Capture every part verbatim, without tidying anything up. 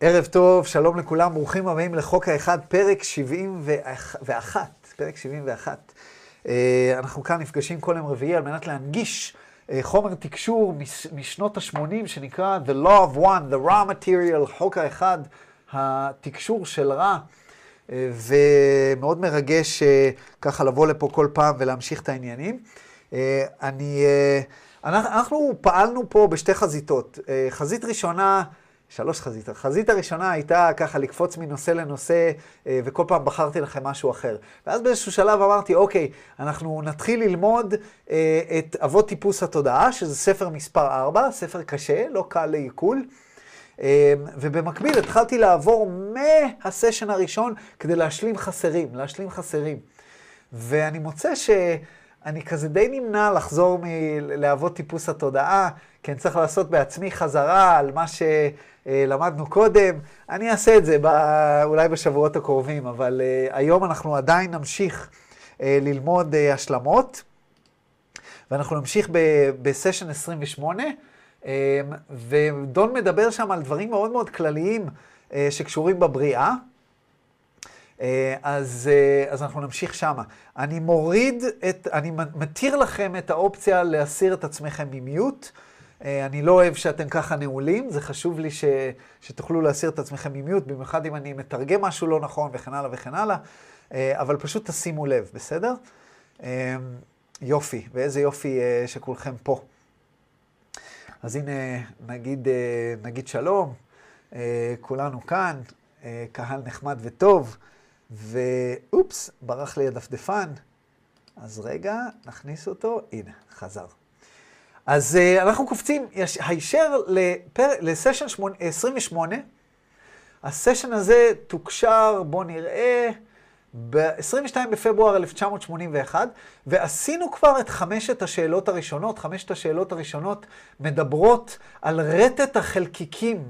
ערב טוב, שלום לכולם, ברוכים הבאים לחוק האחד, פרק שבעים ואחת, פרק שבעים ואחת. אנחנו כאן נפגשים כל יום רביעי על מנת להנגיש חומר תקשור משנות ה-שמונים שנקרא The Law of One, The Raw Material, חוק האחד, התקשור של רע. ומאוד מרגש ככה לבוא לפה כל פעם ולהמשיך את העניינים. אני, אנחנו פעלנו פה בשתי חזיתות. חזית ראשונה, שלוש חזית. החזית הראשונה הייתה ככה לקפוץ מנושא לנושא, וכל פעם בחרתי לכם משהו אחר. ואז באיזשהו שלב אמרתי, אוקיי, אנחנו נתחיל ללמוד את אבות טיפוס התודעה, שזה ספר מספר ארבע, ספר קשה, לא קל לעיכול. ובמקביל התחלתי לעבור מהסשן הראשון כדי להשלים חסרים, להשלים חסרים. ואני מוצא שאני כזה די נמנע לחזור מלאבות טיפוס התודעה, כי אני צריך לעשות בעצמי חזרה על מה שלמדנו קודם. אני אעשה את זה אולי בשבועות הקרובים, אבל היום אנחנו עדיין נמשיך ללמוד השלמות, ואנחנו נמשיך בסשן עשרים ושמונה, ודון מדבר שם על דברים מאוד מאוד כלליים שקשורים בבריאה, אז, אז אנחנו נמשיך שמה. אני מוריד את, אני מתיר לכם את האופציה להסיר את עצמכם ממיוט. אני לא אוהב שאתם ככה נעולים, זה חשוב לי ש, שתוכלו להסיר את עצמכם ממיוט, במיוחד אם אני מתרגם משהו לא נכון וכן הלאה וכן הלאה, אבל פשוט תשימו לב, בסדר? יופי, ואיזה יופי שכולכם פה. אז הנה, נגיד, נגיד שלום, כולנו כאן, קהל נחמד וטוב, ואופס, ברח לי הדפדפן, אז רגע, נכניס אותו, הנה, חזר. אז אנחנו קופצים הישר לפר... לסשן עשרים ושמונה, הסשן הזה תוקשר, בוא נראה, ב-עשרים ושניים בפברואר אלף תשע מאות שמונים ואחת, ועשינו כבר את חמשת השאלות הראשונות. חמשת השאלות הראשונות מדברות על רטט החלקיקים.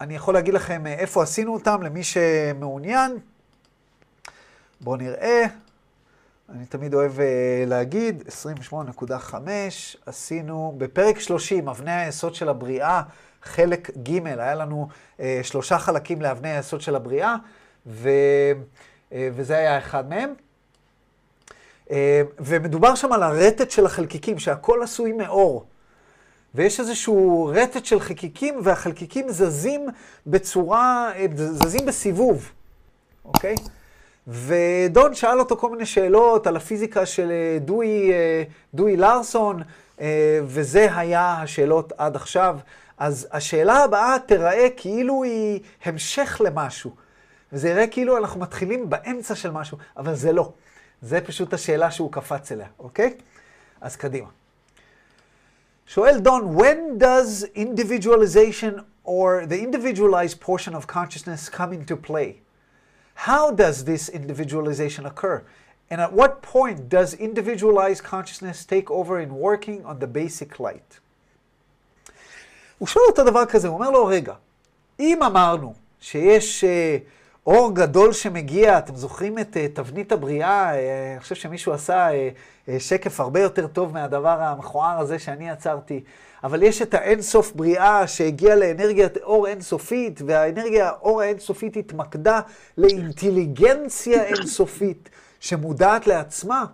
אני יכול להגיד לכם איפה עשינו אותם, למי שמעוניין. בואו נראה. אני תמיד אוהב להגיד, עשרים ושמונה נקודה חמש, עשינו בפרק שלושים, אבני היסוד של הבריאה, חלק ג', היה לנו שלושה חלקים לאבני היסוד של הבריאה, ו... וזה היה אחד מהם. ומדובר שם על הרטט של החלקיקים, שהכל עשוי מאור. ויש איזשהו רטט של חלקיקים, והחלקיקים זזים בצורה, זזים בסיבוב, אוקיי? ודון שאל אותו כל מיני שאלות על הפיזיקה של דוי, דוי לרסון, וזה היה השאלות עד עכשיו. אז השאלה הבאה תראה כאילו היא המשך למשהו. וזה יראה כאילו אנחנו מתחילים באמצע של משהו, אבל זה לא. זה פשוט השאלה שהוא קפץ אליה, אוקיי? אז קדימה. שואל דון, when does individualization or the individualized portion of consciousness come into play? How does this individualization occur? And at what point does individualized consciousness take over in working on the basic light? הוא שואל אותו דבר כזה, הוא אומר לו, רגע, אם אמרנו שיש אור גדול שמגיע, אתם זוכרים את תבנית הבריאה? אני חושב שמישהו עשה שקף הרבה יותר טוב מהדבר המכוער הזה שאני יצרתי. אבל יש את האינסוף בריאה שהגיעה לאנרגיית אור אינסופית, והאנרגיה האור האינסופית התמקדה לאינטליגנציה אינסופית שמודעת לעצמה,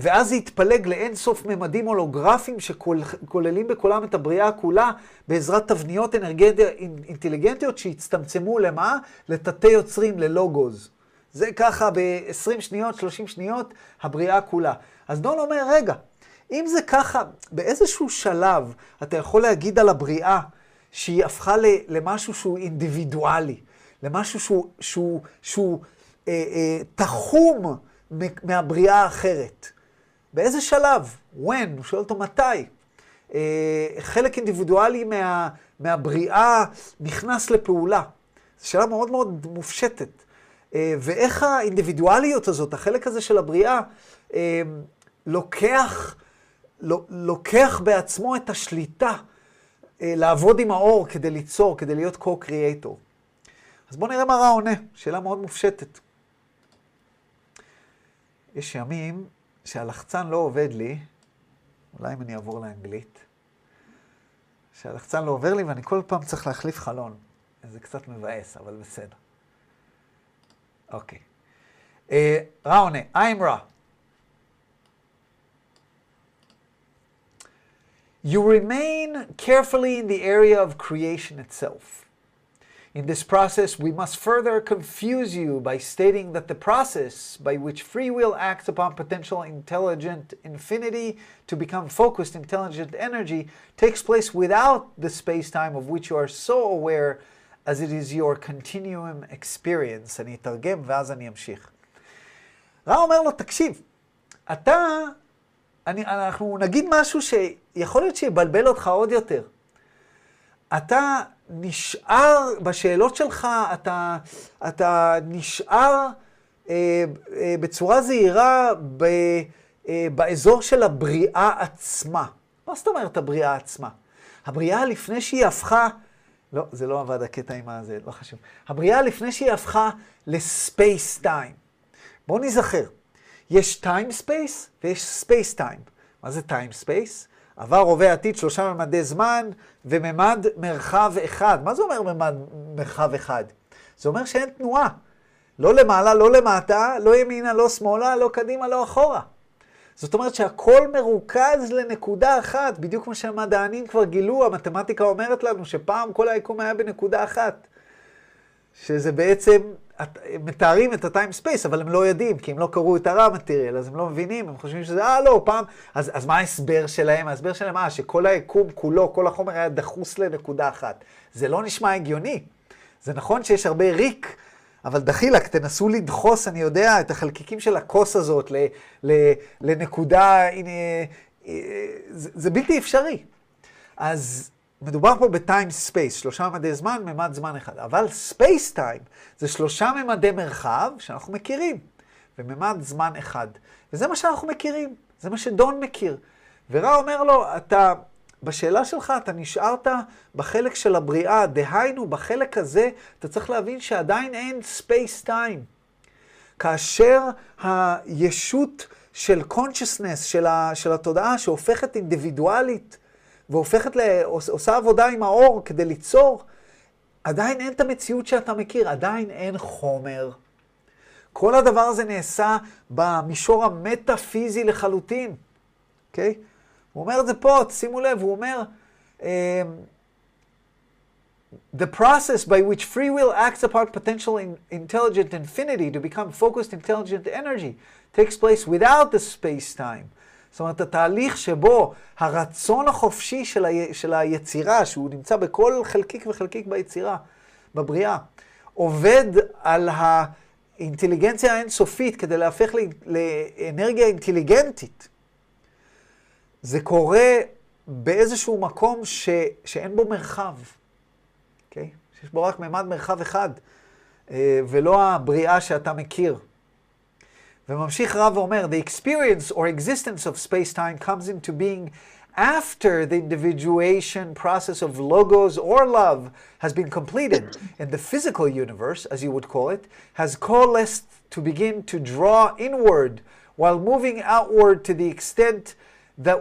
ואז היא התפלג לאינסוף ממדים הולוגרפיים שכוללים בכולם את הבריאה כולה, בעזרת תבניות אנרגיה אינטליגנטיות שהצטמצמו למה? לתתי יוצרים, ללוגוז. זה ככה ב-עשרים שניות, שלושים שניות, הבריאה כולה. אז דון אומר, רגע, אם זה ככה, באיזשהו שלב אתה יכול להגיד על הבריאה שהיא הפכה למשהו שהוא אינדיבידואלי, למשהו שהוא, שהוא, שהוא אה, אה, תחום מהבריאה האחרת. באיזה שלב? when? הוא שואל אותו מתי. אה, חלק אינדיבידואלי מה, מהבריאה נכנס לפעולה. זו שאלה מאוד מאוד מופשטת. אה, ואיך האינדיבידואליות הזאת, החלק הזה של הבריאה, אה, לוקח, לוקח בעצמו את השליטה, לעבוד עם האור כדי ליצור, כדי להיות co-creator. אז בואו נראה מה רע עונה, שאלה מאוד מופשטת. יש ימים שהלחצן לא עובד לי, אולי אם אני אעבור לאנגלית, שהלחצן לא עובר לי, ואני כל פעם צריך להחליף חלון. זה קצת מבאס, אבל בסדר. אוקיי. רע עונה, I'm Ra. You remain carefully in the area of creation itself. In this process, we must further confuse you by stating that the process by which free will acts upon potential intelligent infinity to become focused intelligent energy takes place without the space-time of which you are so aware as it is your continuum experience. אני אתרגם ואז אני אמשיך. רא אומר לו, תקשיב, אתה, אני, אנחנו נגיד משהו שיכול להיות שיבלבל אותך עוד יותר. אתה נשאר, בשאלות שלך, אתה, אתה נשאר אה, אה, בצורה זהירה ב, אה, באזור של הבריאה עצמה. מה זאת אומרת הבריאה עצמה? הבריאה לפני שהיא הפכה, לא, זה לא עבד הקטע עם הזה, לא חשוב. הבריאה לפני שהיא הפכה לספייס-טיים. בואו נזכר, יש time-space ויש space-time. מה זה time-space? עבר, הווה, עתיד, שלושה ממדי זמן וממד מרחב אחד. מה זה אומר ממד מרחב אחד? זה אומר שאין תנועה. לא למעלה, לא למטה, לא ימינה, לא שמאלה, לא קדימה, לא אחורה. זאת אומרת שהכל מרוכז לנקודה אחת, בדיוק כמו שהמדענים כבר גילו, המתמטיקה אומרת לנו שפעם כל היקום היה בנקודה אחת. שזה בעצם, הם מתארים את ה-time space, אבל הם לא יודעים, כי הם לא קראו את הרע מטריאל, אז הם לא מבינים, הם חושבים שזה, אה, לא, פעם, אז, אז מה ההסבר שלהם? ההסבר שלהם, אה, שכל היקום כולו, כל החומר היה דחוס לנקודה אחת. זה לא נשמע הגיוני. זה נכון שיש הרבה ריק, אבל דחילק, תנסו לדחוס, אני יודע, את החלקיקים של הקוס הזאת ל, ל, לנקודה, הנה, זה, זה בלתי אפשרי. אז מדובר פה ב-time space, שלושה ממדי זמן, ממד זמן אחד. אבל space time זה שלושה ממדי מרחב שאנחנו מכירים, וממד זמן אחד. וזה מה שאנחנו מכירים, זה מה שדון מכיר. ורא אומר לו, אתה, בשאלה שלך אתה נשארת בחלק של הבריאה, דהיינו בחלק הזה, אתה צריך להבין שעדיין אין space time. כאשר הישות של consciousness, של, ה, של התודעה שהופכת אינדיבידואלית, והופכת, עושה עבודה עם האור כדי ליצור, עדיין אין את המציאות שאתה מכיר, עדיין אין חומר. כל הדבר הזה נעשה במישור המטאפיזי לחלוטין. אוקיי? הוא אומר את זה פה, שימו לב, הוא אומר, The process by which free will acts upon potential intelligent infinity to become focused intelligent energy takes place without the space-time. זאת אומרת, התהליך שבו הרצון החופשי של, ה... של היצירה, שהוא נמצא בכל חלקיק וחלקיק ביצירה, בבריאה, עובד על האינטליגנציה האינסופית כדי להפך לא... לאנרגיה אינטליגנטית. זה קורה באיזשהו מקום ש... שאין בו מרחב, okay? שיש בו רק ממד מרחב אחד, ולא הבריאה שאתה מכיר. וממשיך רב ואומר, the experience or existence of space-time comes into being after the individuation process of logos or love has been completed, and the physical universe, as you would call it, has coalesced to begin to draw inward while moving outward to the extent that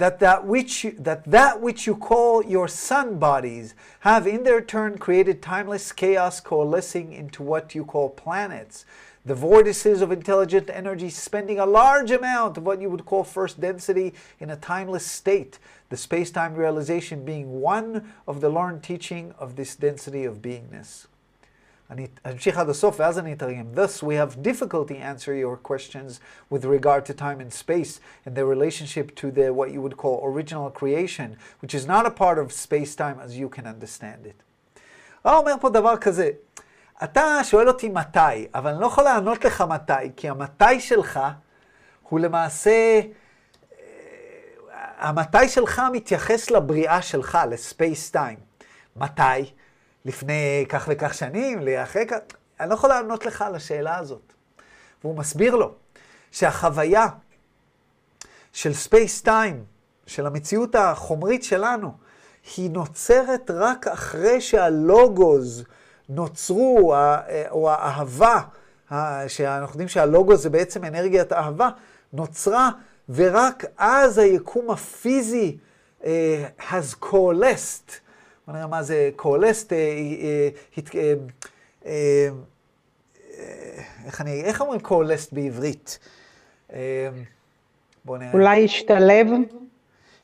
that, that, which, that, that which you call your sun bodies have in their turn created timeless chaos coalescing into what you call planets. The vortices of intelligent energy spending a large amount of what you would call first density in a timeless state, the space-time realization being one of the learned teaching of this density of beingness. Thus, we have difficulty answering your questions with regard to time and space and their relationship to the what you would call original creation, which is not a part of space-time as you can understand it. רא אומר פה דבר כזה. אתה שואל אותי מתי, אבל אני לא יכול לענות לך מתי, כי המתי שלך הוא למעשה, המתי שלך מתייחס לבריאה שלך, לספייס טיים. מתי? לפני כך וכך שנים, לאחרי כך, אני לא יכול לענות לך על השאלה הזאת. והוא מסביר לו שהחוויה של ספייס טיים, של המציאות החומרית שלנו, היא נוצרת רק אחרי שהלוגוז נוצרו, או האהבה, שאנחנו יודעים שהלוגו זה בעצם אנרגיית אהבה, נוצרה, ורק אז היקום הפיזי uh, has coalesced, בוא נראה מה זה coalesced, uh, uh, uh, uh, איך, אני, איך אומרים coalesced בעברית? Uh, בוא נראה. אולי השתלב?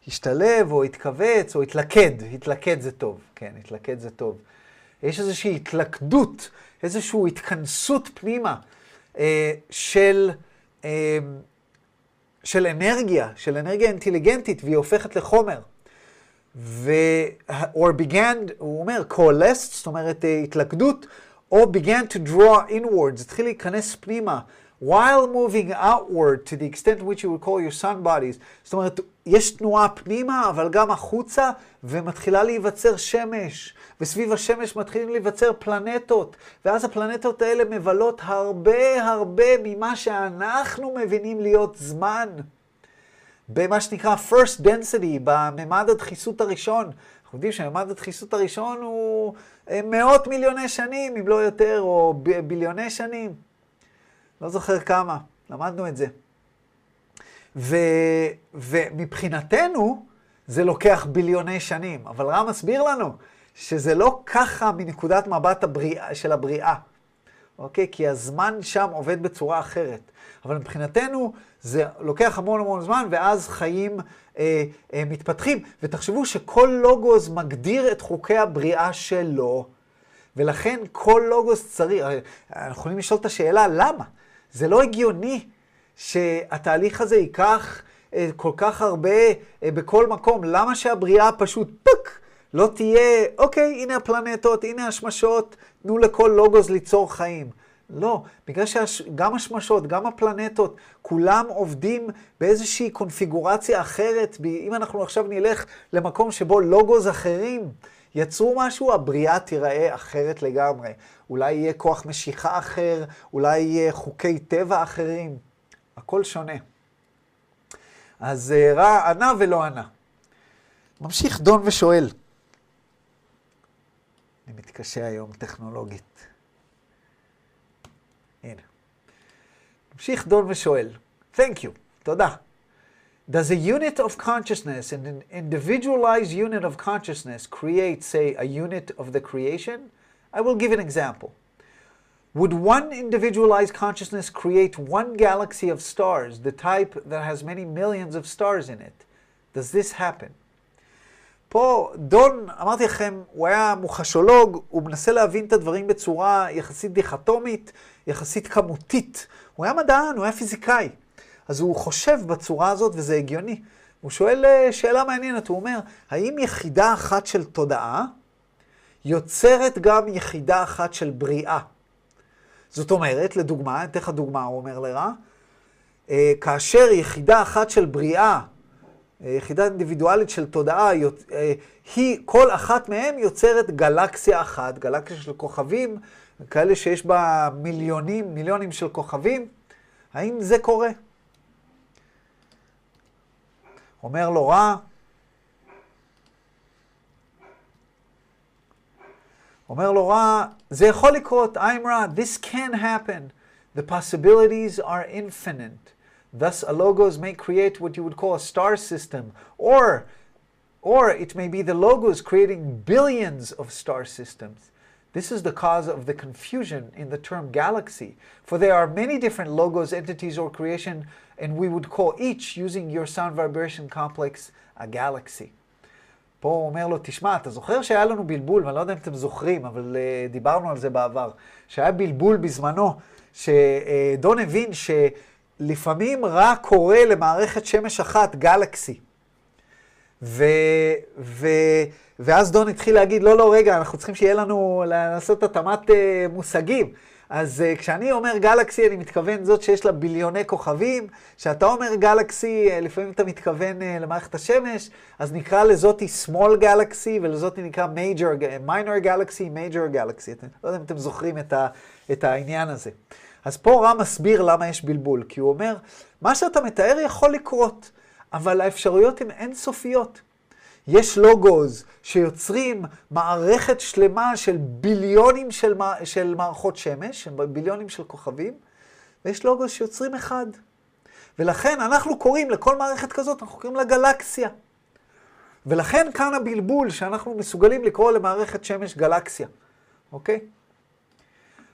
השתלב או התכווץ או התלכד, התלכד זה טוב, כן, התלכד זה טוב. יש איזושהי התלכדות, איזושהי התכנסות פנימה אה, של, אה, של אנרגיה, של אנרגיה אינטליגנטית, והיא הופכת לחומר. ו, or began, הוא אומר, coalesced, זאת אומרת אה, התלכדות, or began to draw inwards, התחיל להיכנס פנימה, while moving outward to the extent which you would call your sun bodies. זאת אומרת, יש תנועה פנימה, אבל גם החוצה, ומתחילה להיווצר שמש. וסביב השמש מתחילים להיווצר פלנטות, ואז הפלנטות האלה מבלות הרבה הרבה ממה שאנחנו מבינים להיות זמן. במה שנקרא first density, בממד הדחיסות הראשון. אנחנו יודעים שממד הדחיסות הראשון הוא מאות מיליוני שנים, אם לא יותר, או ביליוני שנים. לא זוכר כמה, למדנו את זה. ו, ומבחינתנו זה לוקח ביליוני שנים, אבל רע מסביר לנו שזה לא ככה מנקודת מבט הבריאה, של הבריאה, אוקיי? כי הזמן שם עובד בצורה אחרת. אבל מבחינתנו זה לוקח המון המון זמן, ואז חיים אה, אה, מתפתחים. ותחשבו שכל לוגוס מגדיר את חוקי הבריאה שלו, ולכן כל לוגוס צריך, אנחנו יכולים לשאול את השאלה למה? זה לא הגיוני שהתהליך הזה ייקח כל כך הרבה בכל מקום. למה שהבריאה פשוט פק לא תהיה, אוקיי, הנה הפלנטות, הנה השמשות, תנו לכל לוגוס ליצור חיים. לא, בגלל שגם השמשות, גם הפלנטות, כולם עובדים באיזושהי קונפיגורציה אחרת. אם אנחנו עכשיו נלך למקום שבו לוגוס אחרים יצרו משהו, הבריאה תיראה אחרת לגמרי. אולי יהיה כוח משיכה אחר, אולי יהיה חוקי טבע אחרים. הכל שונה. אז רע ענה ולא ענה. ממשיך דון ושואל. אני מתקשה היום טכנולוגית. הנה. ממשיך דון ושואל. Thank you. תודה. Does a unit of consciousness, an individualized unit of consciousness, create, say, a unit of the creation? I will give an example. Would one individualized consciousness create one galaxy of stars, the type that has many millions of stars in it? Does this happen? פה, דון, אמרתי לכם, הוא היה מוחשולוג, הוא מנסה להבין את הדברים בצורה יחסית דיכטומית, יחסית כמותית. הוא היה מדען, הוא היה פיזיקאי. אז הוא חושב בצורה הזאת, וזה הגיוני. הוא שואל שאלה מעניינת, הוא אומר, האם יחידה אחת של תודעה יוצרת גם יחידה אחת של בריאה? זאת אומרת, לדוגמה, אתן לך דוגמה, הוא אומר לרע, כאשר יחידה אחת של בריאה, יחידה אינדיבידואלית של תודעה, היא, כל אחת מהם יוצרת גלקסיה אחת, גלקסיה של כוכבים, כאלה שיש בה מיליונים, מיליונים של כוכבים. האם זה קורה? אומר לו רע, אומר לו רע, זה יכול לקרות, I'm רע, this can happen. The possibilities are infinite. Thus a logos may create what you would call a star system, or, or it may be the logos creating billions of star systems. This is the cause of the confusion in the term galaxy, for there are many different logos, entities, or creation, and we would call each, using your sound vibration complex, a galaxy. פה הוא אומר לו, תשמע, אתה זוכר שהיה לנו בלבול, ואני לא יודע אם אתם זוכרים, אבל uh, דיברנו על זה בעבר, שהיה בלבול בזמנו, שדון uh, הבין שלפעמים רע קורא למערכת שמש אחת גלקסי. ו... ו... ואז דון התחיל להגיד, לא, לא, רגע, אנחנו צריכים שיהיה לנו לעשות התאמת אה, מושגים. אז אה, כשאני אומר גלקסי, אני מתכוון זאת שיש לה ביליוני כוכבים. כשאתה אומר גלקסי, אה, לפעמים אתה מתכוון אה, למערכת השמש, אז נקרא לזאת small galaxy, ולזאת נקרא major, minor galaxy, major galaxy. אתם, לא יודע אם אתם זוכרים את, ה, את העניין הזה. אז פה רע מסביר למה יש בלבול, כי הוא אומר, מה שאתה מתאר יכול לקרות, אבל האפשרויות הן אינסופיות. יש לוגוז שיוצרים מערכת שלמה של ביליונים של, של מערכות שמש, של ביליונים של כוכבים, ויש לוגוז שיוצרים אחד. ולכן אנחנו קוראים לכל מערכת כזאת, אנחנו קוראים לה גלקסיה. ולכן כאן הבלבול שאנחנו מסוגלים לקרוא למערכת שמש גלקסיה, אוקיי?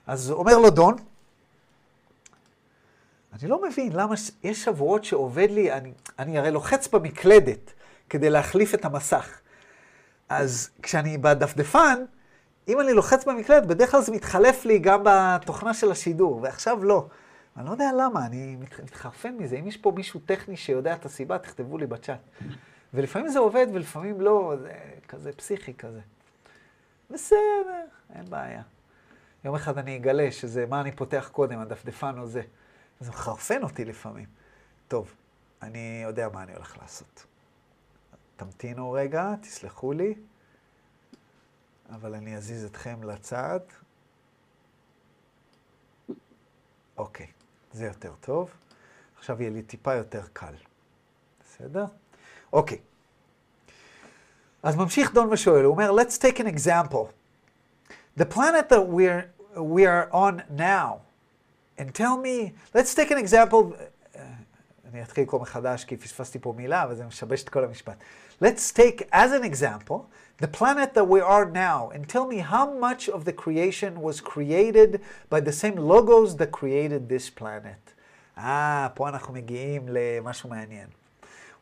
אז אומר לו דון, אני לא מבין למה יש שבועות שעובד לי, אני, אני הרי לוחץ במקלדת כדי להחליף את המסך. אז כשאני בדפדפן, אם אני לוחץ במקלדת, בדרך כלל זה מתחלף לי גם בתוכנה של השידור, ועכשיו לא. אני לא יודע למה, אני מתחרפן מזה. אם יש פה מישהו טכני שיודע את הסיבה, תכתבו לי בצ'אט. ולפעמים זה עובד ולפעמים לא, זה כזה פסיכי כזה. בסדר, אין בעיה. יום אחד אני אגלה שזה מה אני פותח קודם, הדפדפן או זה. זה מחרפן אותי לפעמים. טוב, אני יודע מה אני הולך לעשות. תמתינו רגע, תסלחו לי, אבל אני אזיז אתכם לצד. אוקיי, זה יותר טוב. עכשיו יהיה לי טיפה יותר קל. בסדר? אוקיי. אז ממשיך דון ושואל, הוא אומר, let's take an example. The planet that we're, we are on now, and tell me, let's take an example, אני אתחיל לקרוא מחדש כי פספסתי פה מילה, אבל זה משבש את כל המשפט. Let's take as an example, the planet that we are now, and tell me how much of the creation was created by the same logos that created this planet. אה, פה אנחנו מגיעים למשהו מעניין.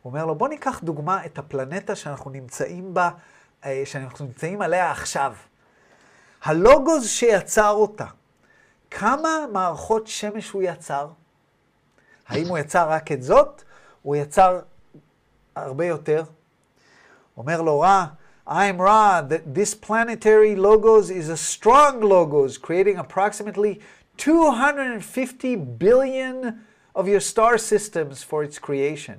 הוא אומר לו, בוא ניקח דוגמה את הפלנטה שאנחנו נמצאים בה, שאנחנו נמצאים עליה עכשיו. הלוגוס שיצר אותה, כמה מערכות שמש הוא יצר? האם הוא יצר רק את זאת? הוא יצר הרבה יותר. אומר לו רא, I'm Ra, this planetary logos is a strong logos, creating approximately two hundred fifty billion of your star systems for its creation.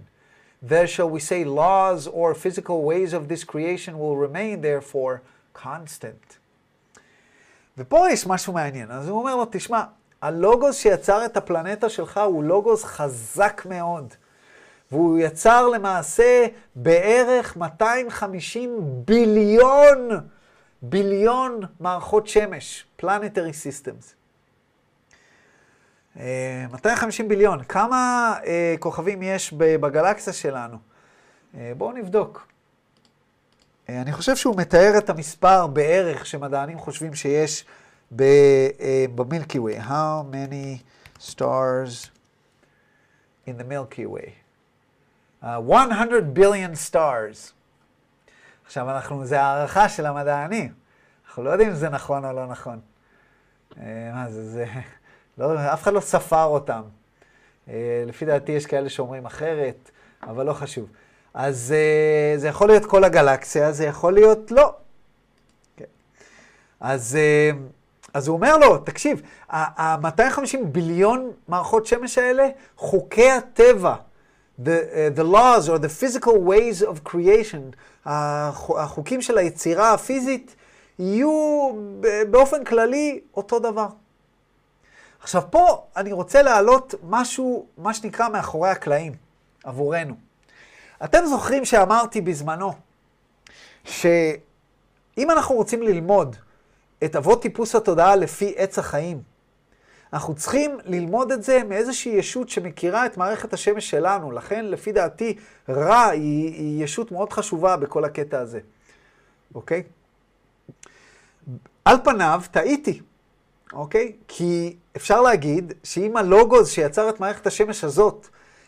There shall we say laws or physical ways of this creation will remain therefore constant. ופה יש משהו מעניין, אז הוא אומר לו, תשמע, הלוגוס שיצר את הפלנטה שלך הוא לוגוס חזק מאוד, והוא יצר למעשה בערך מאתיים וחמישים ביליון, ביליון מערכות שמש, planetary systems. מאתיים וחמישים ביליון, כמה כוכבים יש בגלקסיה שלנו? בואו נבדוק. אני חושב שהוא מתאר את המספר בערך שמדענים חושבים שיש במילקי ווי. How many stars in the Milky Way? one hundred billion stars. עכשיו אנחנו, זה הערכה של המדענים. אנחנו לא יודעים אם זה נכון או לא נכון. מה זה, זה... לא, אף אחד לא ספר אותם. לפי דעתי יש כאלה שאומרים אחרת, אבל לא חשוב. אז זה יכול להיות כל הגלקסיה, זה יכול להיות לא. Okay. אז, אז הוא אומר לו, תקשיב, ה-מאתיים וחמישים ביליון מערכות שמש האלה, חוקי הטבע, the, uh, the laws or the physical ways of creation, החוקים של היצירה הפיזית, יהיו באופן כללי אותו דבר. עכשיו פה אני רוצה להעלות משהו, מה שנקרא מאחורי הקלעים, עבורנו. אתם זוכרים שאמרתי בזמנו, שאם אנחנו רוצים ללמוד את אבות טיפוס התודעה לפי עץ החיים, אנחנו צריכים ללמוד את זה מאיזושהי ישות שמכירה את מערכת השמש שלנו, לכן לפי דעתי רע היא, היא ישות מאוד חשובה בכל הקטע הזה, אוקיי? על פניו טעיתי, אוקיי? כי אפשר להגיד שאם הלוגוס שיצר את מערכת השמש הזאת,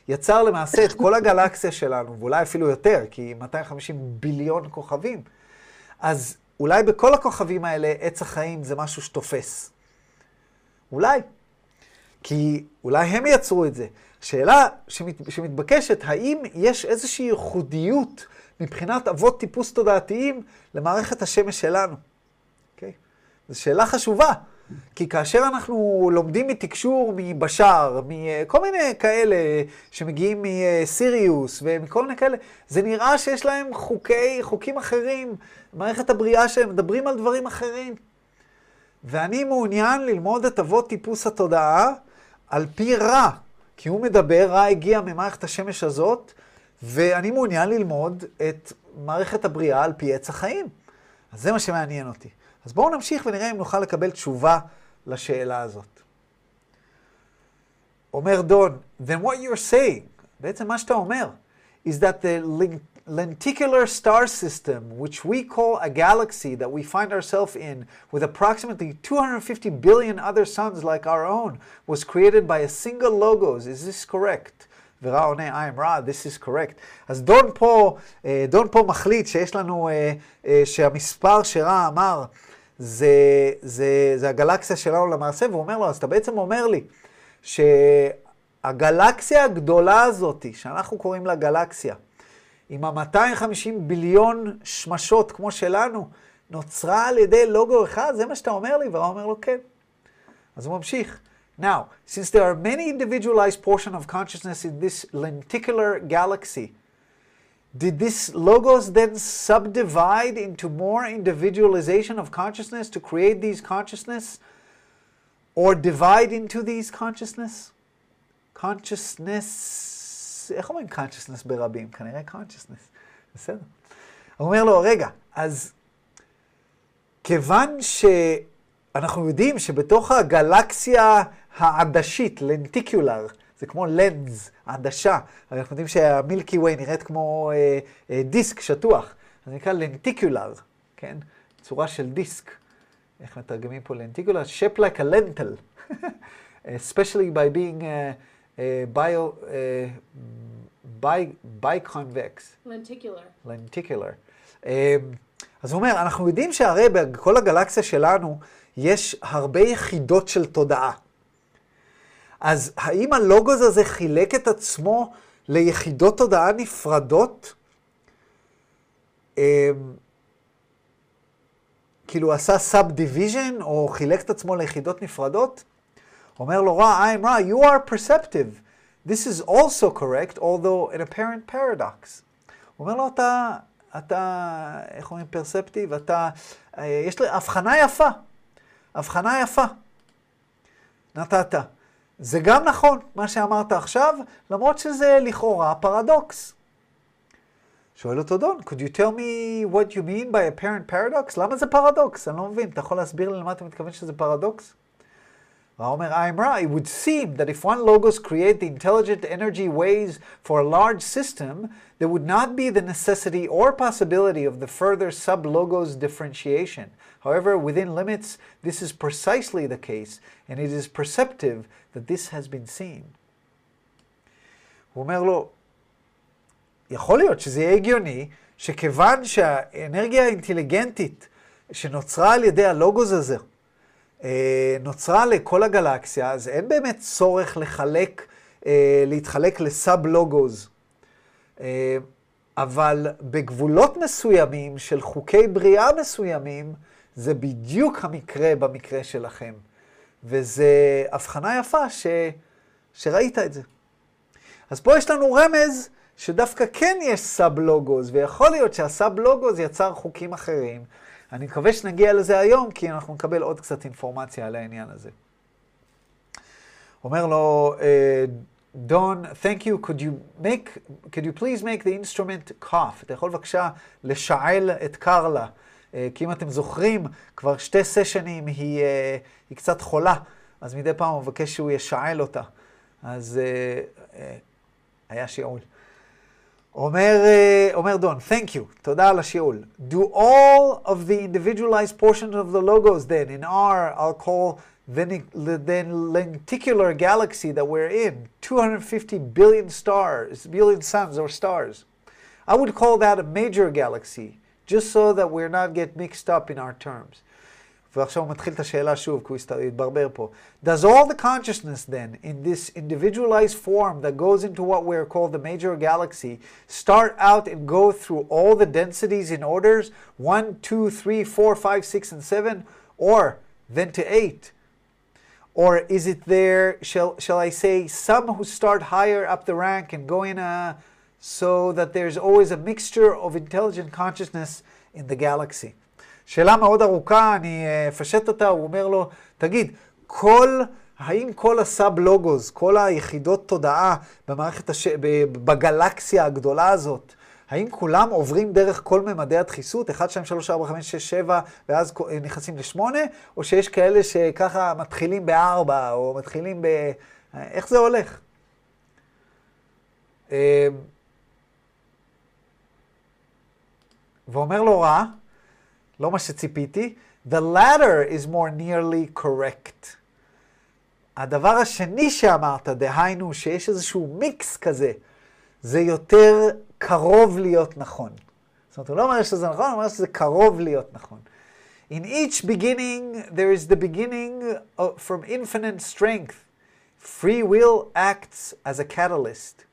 יצר למעשה את כל הגלקסיה שלנו, ואולי אפילו יותר, כי מאתיים וחמישים ביליון כוכבים. אז אולי בכל הכוכבים האלה, עץ החיים זה משהו שתופס. אולי. כי אולי הם יצרו את זה. שאלה שמת, שמתבקשת, האם יש איזושהי ייחודיות מבחינת אבות טיפוס תודעתיים למערכת השמש שלנו? אוקיי? זו שאלה חשובה. כי כאשר אנחנו לומדים מתקשור, מבשר, מכל מיני כאלה שמגיעים מסיריוס ומכל מיני כאלה, זה נראה שיש להם חוקי, חוקים אחרים, מערכת הבריאה שהם מדברים על דברים אחרים. ואני מעוניין ללמוד את אבות טיפוס התודעה על פי רע, כי הוא מדבר, רע הגיע ממערכת השמש הזאת, ואני מעוניין ללמוד את מערכת הבריאה על פי עץ החיים. אז זה מה שמעניין אותי. אז בואו נמשיך ונראה אם נוכל לקבל תשובה לשאלה הזאת. אומר דון, then what you're saying, בעצם מה שאתה אומר, is that the lenticular star system, which we call a galaxy that we find ourselves in, with approximately two hundred fifty billion other suns like our own, was created by a single logos. Is this correct? ורא, I am Ra, this is correct. אז דון פה, דון פה מחליט שיש לנו, שהמספר שרא אמר, זה, זה, זה הגלקסיה שלנו למעשה, והוא אומר לו, אז אתה בעצם אומר לי, שהגלקסיה הגדולה הזאת, שאנחנו קוראים לה גלקסיה, עם ה-מאתיים וחמישים ביליון שמשות כמו שלנו, נוצרה על ידי לוגו אחד, זה מה שאתה אומר לי, ורא אומר לו, כן. אז הוא ממשיך. Now, since there are many individualized portions of consciousness in this lenticular galaxy, did this logos then subdivide into more individualization of consciousness to create these consciousness, or divide into these consciousness? Consciousness, איך אומרים consciousness ברבים? כנראה consciousness, בסדר. הוא אומר לו, רגע, אז כיוון שאנחנו יודעים שבתוך הגלקסיה העדשית, lenticular, זה כמו לנז, עדשה. אנחנו יודעים שהמילקי ווי נראית כמו אה, אה, דיסק שטוח. זה נקרא לנטיקולר, כן? צורה של דיסק. איך מתרגמים פה לנטיקולר? Shape like a lentil. Especially by being uh, uh, bio, uh, bi, bi-convex. Lenticular. Lenticular. אה, אז הוא אומר, אנחנו יודעים שהרי בכל הגלקסיה שלנו יש הרבה יחידות של תודעה. אז האם הלוגוס הזה חילק את עצמו ליחידות תודעה נפרדות? כאילו עשה סאב-דיוויז'ן או חילק את עצמו ליחידות נפרדות? אומר לו רא, I am Ra, you are perceptive. This is also correct, although an apparent paradox. אומר לו, אתה, אתה, איך אומרים פרספטיב? אתה, יש לי, הבחנה יפה. הבחנה יפה. נתת. זה גם נכון, מה שאמרת עכשיו, למרות שזה לכאורה פרדוקס. שואל אותו דון, could you tell me what you mean by apparent paradox? למה זה פרדוקס? אני לא מבין, אתה יכול להסביר לי למה אתה מתכוון שזה פרדוקס? רא אומר, I am Ra, it would seem that if one logos create the intelligent energy waves for a large system, there would not be the necessity or possibility of the further sub-logos differentiation. However, within limits, this is precisely the case, and it is perceptive that this has been seen. הוא אומר לו, יכול להיות שזה יהיה הגיוני, שכיוון שהאנרגיה האינטליגנטית שנוצרה על ידי הלוגוס הזה, נוצרה לכל הגלקסיה, אז אין באמת צורך לחלק, להתחלק לסאב-לוגוז. אבל בגבולות מסוימים של חוקי בריאה מסוימים, זה בדיוק המקרה במקרה שלכם. וזו הבחנה יפה ש... שראית את זה. אז פה יש לנו רמז שדווקא כן יש סאב-לוגוז, ויכול להיות שהסאב-לוגוז יצר חוקים אחרים. אני מקווה שנגיע לזה היום, כי אנחנו נקבל עוד קצת אינפורמציה על העניין הזה. אומר לו, דון, thank you, could you make, could you please make the instrument cough? אתה יכול בבקשה לשעל את קרלה, כי אם אתם זוכרים, כבר שתי סשנים היא, היא קצת חולה, אז מדי פעם הוא מבקש שהוא ישעל אותה. אז היה שיעול. אומר, אומר דון, thank you, תודה על השיעול. Do all of the individualized portions of the logos then, in our, I'll call the then lenticular galaxy that we're in, two hundred fifty billion stars, billion suns or stars. I would call that a major galaxy, just so that we're not get mixed up in our terms. ועכשיו הוא מתחיל את השאלה שוב, כי הוא התברבר פה. Does all the consciousness then, in this individualized form that goes into what we're called the major galaxy, start out and go through all the densities in orders, one, two, three, four, five, six, and seven, or then to eight? Or is it there, shall, shall I say, some who start higher up the rank and go in a, so that there's always a mixture of intelligent consciousness in the galaxy? שאלה מאוד ארוכה, אני אפשט אותה, הוא אומר לו, תגיד, כל, האם כל הסאב-לוגוז, כל היחידות תודעה במערכת הש... בגלקסיה הגדולה הזאת, האם כולם עוברים דרך כל ממדי הדחיסות, אחת, שתיים, שלוש, ארבע, חמש, שש, שבע, ואז נכנסים לשמונה, או שיש כאלה שככה מתחילים ב-ארבע, או מתחילים ב... איך זה הולך? ואומר לו רע, לא מה שציפיתי, the latter is more nearly correct. הדבר השני שאמרת, דהיינו, שיש איזשהו מיקס כזה, זה יותר קרוב להיות נכון. זאת אומרת, הוא לא אומר שזה נכון, הוא אומר שזה קרוב להיות נכון. In each beginning, there is the beginning of, from infinite strength. Free will acts as a catalyst.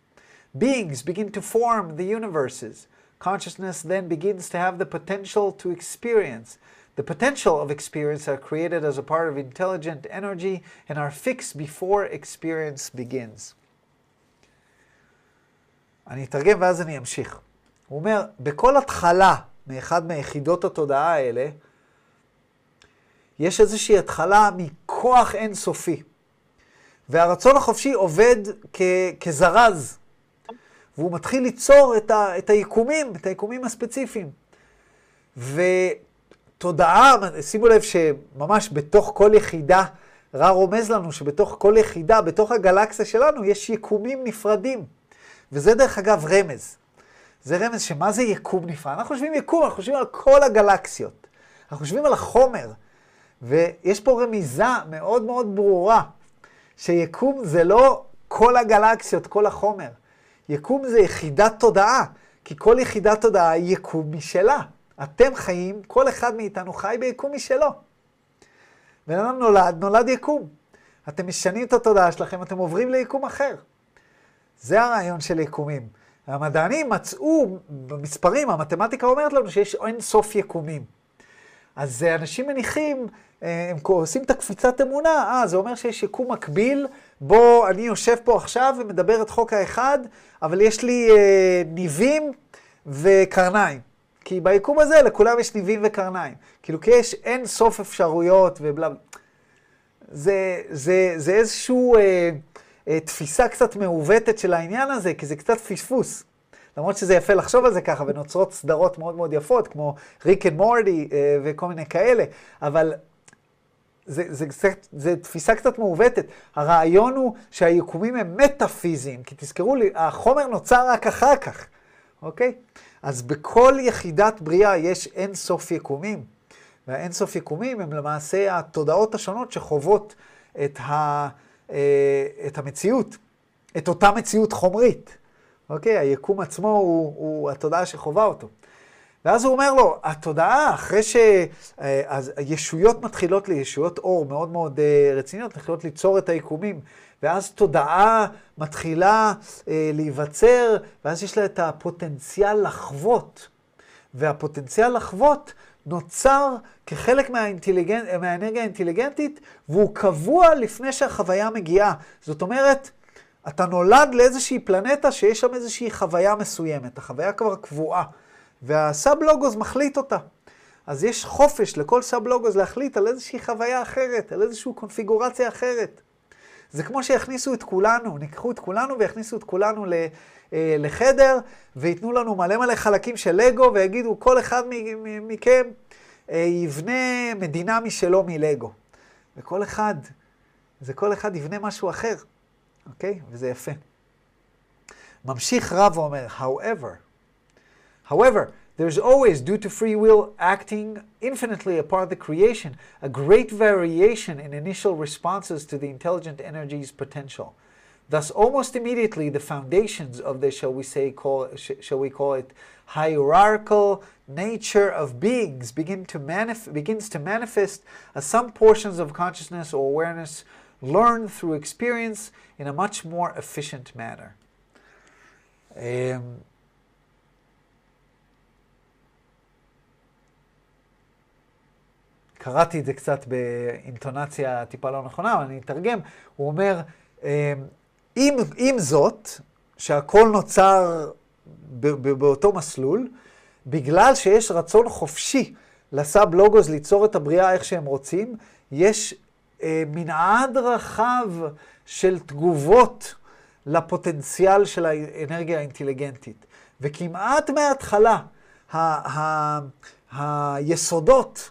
Beings begin to form the universes. Consciousness then begins to have the potential to experience. The potential of experience are created as a part of intelligent energy and are fixed before experience begins. אני אתרגם ואז אני אמשיך. הוא אומר, בכל התחלה מאחד מיחידות התודעה האלה, יש איזושהי התחלה מכוח אינסופי. והרצון החופשי עובד כ- כזרז. והוא מתחיל ליצור את, ה- את היקומים, את היקומים הספציפיים. ותודעה, שימו לב שממש בתוך כל יחידה, רע רומז לנו שבתוך כל יחידה, בתוך הגלקסיה שלנו, יש יקומים נפרדים. וזה דרך אגב רמז. זה רמז שמה זה יקום נפרד? אנחנו חושבים יקום, אנחנו חושבים על כל הגלקסיות. אנחנו חושבים על החומר. ויש פה רמיזה מאוד מאוד ברורה, שיקום זה לא כל הגלקסיות, כל החומר. יקום זה יחידת תודעה, כי כל יחידת תודעה היא יקום משלה. אתם חיים, כל אחד מאיתנו חי ביקום משלו. בן אדם נולד, נולד יקום. אתם משנים את התודעה שלכם, אתם עוברים ליקום אחר. זה הרעיון של יקומים. המדענים מצאו במספרים, המתמטיקה אומרת לנו שיש אין סוף יקומים. אז אנשים מניחים, הם עושים את הקפיצת אמונה, אה, זה אומר שיש יקום מקביל, בו אני יושב פה עכשיו ומדבר את חוק האחד, אבל יש לי אה, ניבים וקרניים. כי ביקום הזה לכולם יש ניבים וקרניים. כאילו כי יש אין סוף אפשרויות ובלה. זה, זה, זה איזשהו... אה, תפיסה קצת מעוותת של העניין הזה, כי זה קצת פספוס. למרות שזה יפה לחשוב על זה ככה, ונוצרות סדרות מאוד מאוד יפות, כמו ריק אנד מורטי וכל מיני כאלה, אבל זה, זה, זה, זה תפיסה קצת מעוותת. הרעיון הוא שהיקומים הם מטאפיזיים, כי תזכרו לי, החומר נוצר רק אחר כך, אוקיי? אז בכל יחידת בריאה יש אין סוף יקומים, והאין סוף יקומים הם למעשה התודעות השונות שחוות את ה... את המציאות, את אותה מציאות חומרית. אוקיי? היקום עצמו הוא, הוא התודעה שחובה אותו. ואז הוא אומר לו, התודעה, אחרי שהישויות מתחילות לישויות אור מאוד מאוד רציניות, מתחילות ליצור את היקומים, ואז תודעה מתחילה להיווצר, ואז יש לה את הפוטנציאל לחוות. והפוטנציאל לחוות נוצר כחלק מהאינטליגנט, מהאנרגיה האינטליגנטית, והוא קבוע לפני שהחוויה מגיעה. זאת אומרת, אתה נולד לאיזושהי פלנטה שיש שם איזושהי חוויה מסוימת. החוויה כבר קבועה, והסאבלוגוס מחליט אותה. אז יש חופש לכל סאבלוגוס להחליט על איזושהי חוויה אחרת, על איזושהי קונפיגורציה אחרת. זה כמו שיכניסו את כולנו, ניקחו את כולנו ויכניסו את כולנו ל... לחדר, ויתנו לנו מלא מלא חלקים של לגו, ויגידו, כל אחד מכם יבנה מדינה משלו מלגו. וכל אחד, זה כל אחד יבנה משהו אחר. אוקיי? וזה יפה. ממשיך רב ואומר, however, however, there's always, due to free will acting infinitely upon the creation, a great variation in initial responses to the intelligent energy's potential. Thus, almost immediately, the foundations of the, shall we say, call, sh- shall we call it, hierarchical nature of beings begin to manif- begins to manifest as some portions of consciousness or awareness learn through experience in a much more efficient manner. Um, קראתי את זה קצת באינטונציה טיפה לא נכונה, אבל אני אתרגם. הוא אומר... Um, אם, אם זאת, שהכל נוצר ב, ב, באותו מסלול, בגלל שיש רצון חופשי לסאב לוגוס ליצור את הבריאה איך שהם רוצים, יש אה, מנעד רחב של תגובות לפוטנציאל של האנרגיה האינטליגנטית. וכמעט מההתחלה, ה, ה, ה, היסודות,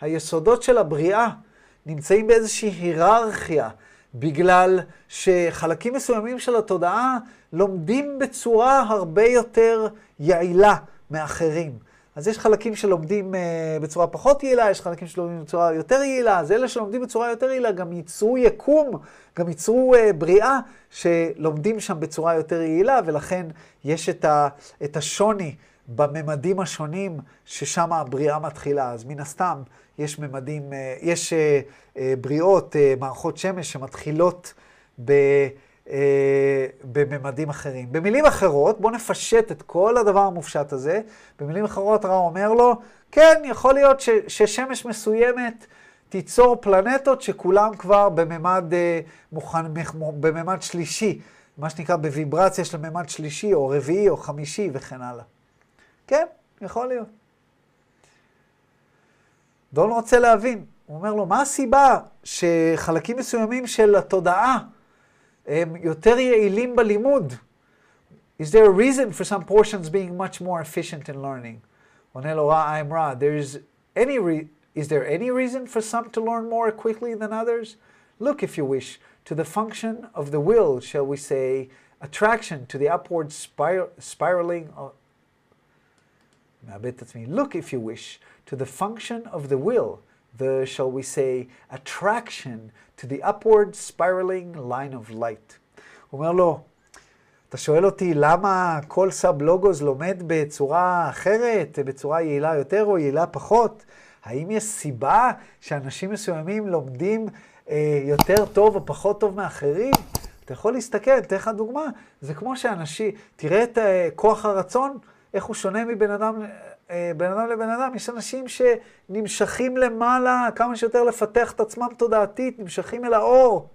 היסודות של הבריאה נמצאים באיזושהי היררכיה, בגלל שחלקים מסוימים של התודעה לומדים בצורה הרבה יותר יעילה מאחרים. אז יש חלקים שלומדים בצורה פחות יעילה, יש חלקים שלומדים בצורה יותר יעילה, אז אלה שלומדים בצורה יותר יעילה גם ייצרו יקום, גם ייצרו בריאה שלומדים שם בצורה יותר יעילה, ולכן יש את, ה, את השוני בממדים השונים ששם הבריאה מתחילה. אז מן הסתם יש ממדים, יש בריאות, מערכות שמש שמתחילות ב... בממדים אחרים. במילים אחרות, בוא נפשט את כל הדבר המופשט הזה, במילים אחרות רע אומר לו, כן, יכול להיות ש- ששמש מסוימת תיצור פלנטות שכולם כבר בממד, מוכן, בממד שלישי, מה שנקרא בוויברציה של ממד שלישי, או רביעי, או חמישי, וכן הלאה. כן, יכול להיות. דון רוצה להבין, הוא אומר לו, מה הסיבה שחלקים מסוימים של התודעה הם יותר יעילים בלימוד? Is there a reason for some portions being much more efficient in learning? עונה לו רע, I'm רע. Is there any reason for some to learn more quickly than others? Look, if you wish, to the function of the will, shall we say, attraction to the upward spir- spiraling of... מאבד את עצמי. Look, if you wish, to the function of the will, the, shall we say, attraction to the upward spiraling line of light. הוא אומר לו, אתה שואל אותי למה כל סאב לוגוס לומד בצורה אחרת, בצורה יעילה יותר או יעילה פחות? האם יש סיבה שאנשים מסוימים לומדים אה, יותר טוב או פחות טוב מאחרים? אתה יכול להסתכל, תן לך דוגמה, זה כמו שאנשים, תראה את אה, כוח הרצון, איך הוא שונה מבן אדם... בין אדם לבין אדם, יש אנשים שנמשכים למעלה, כמה שיותר לפתח את עצמם תודעתית, נמשכים אל האור,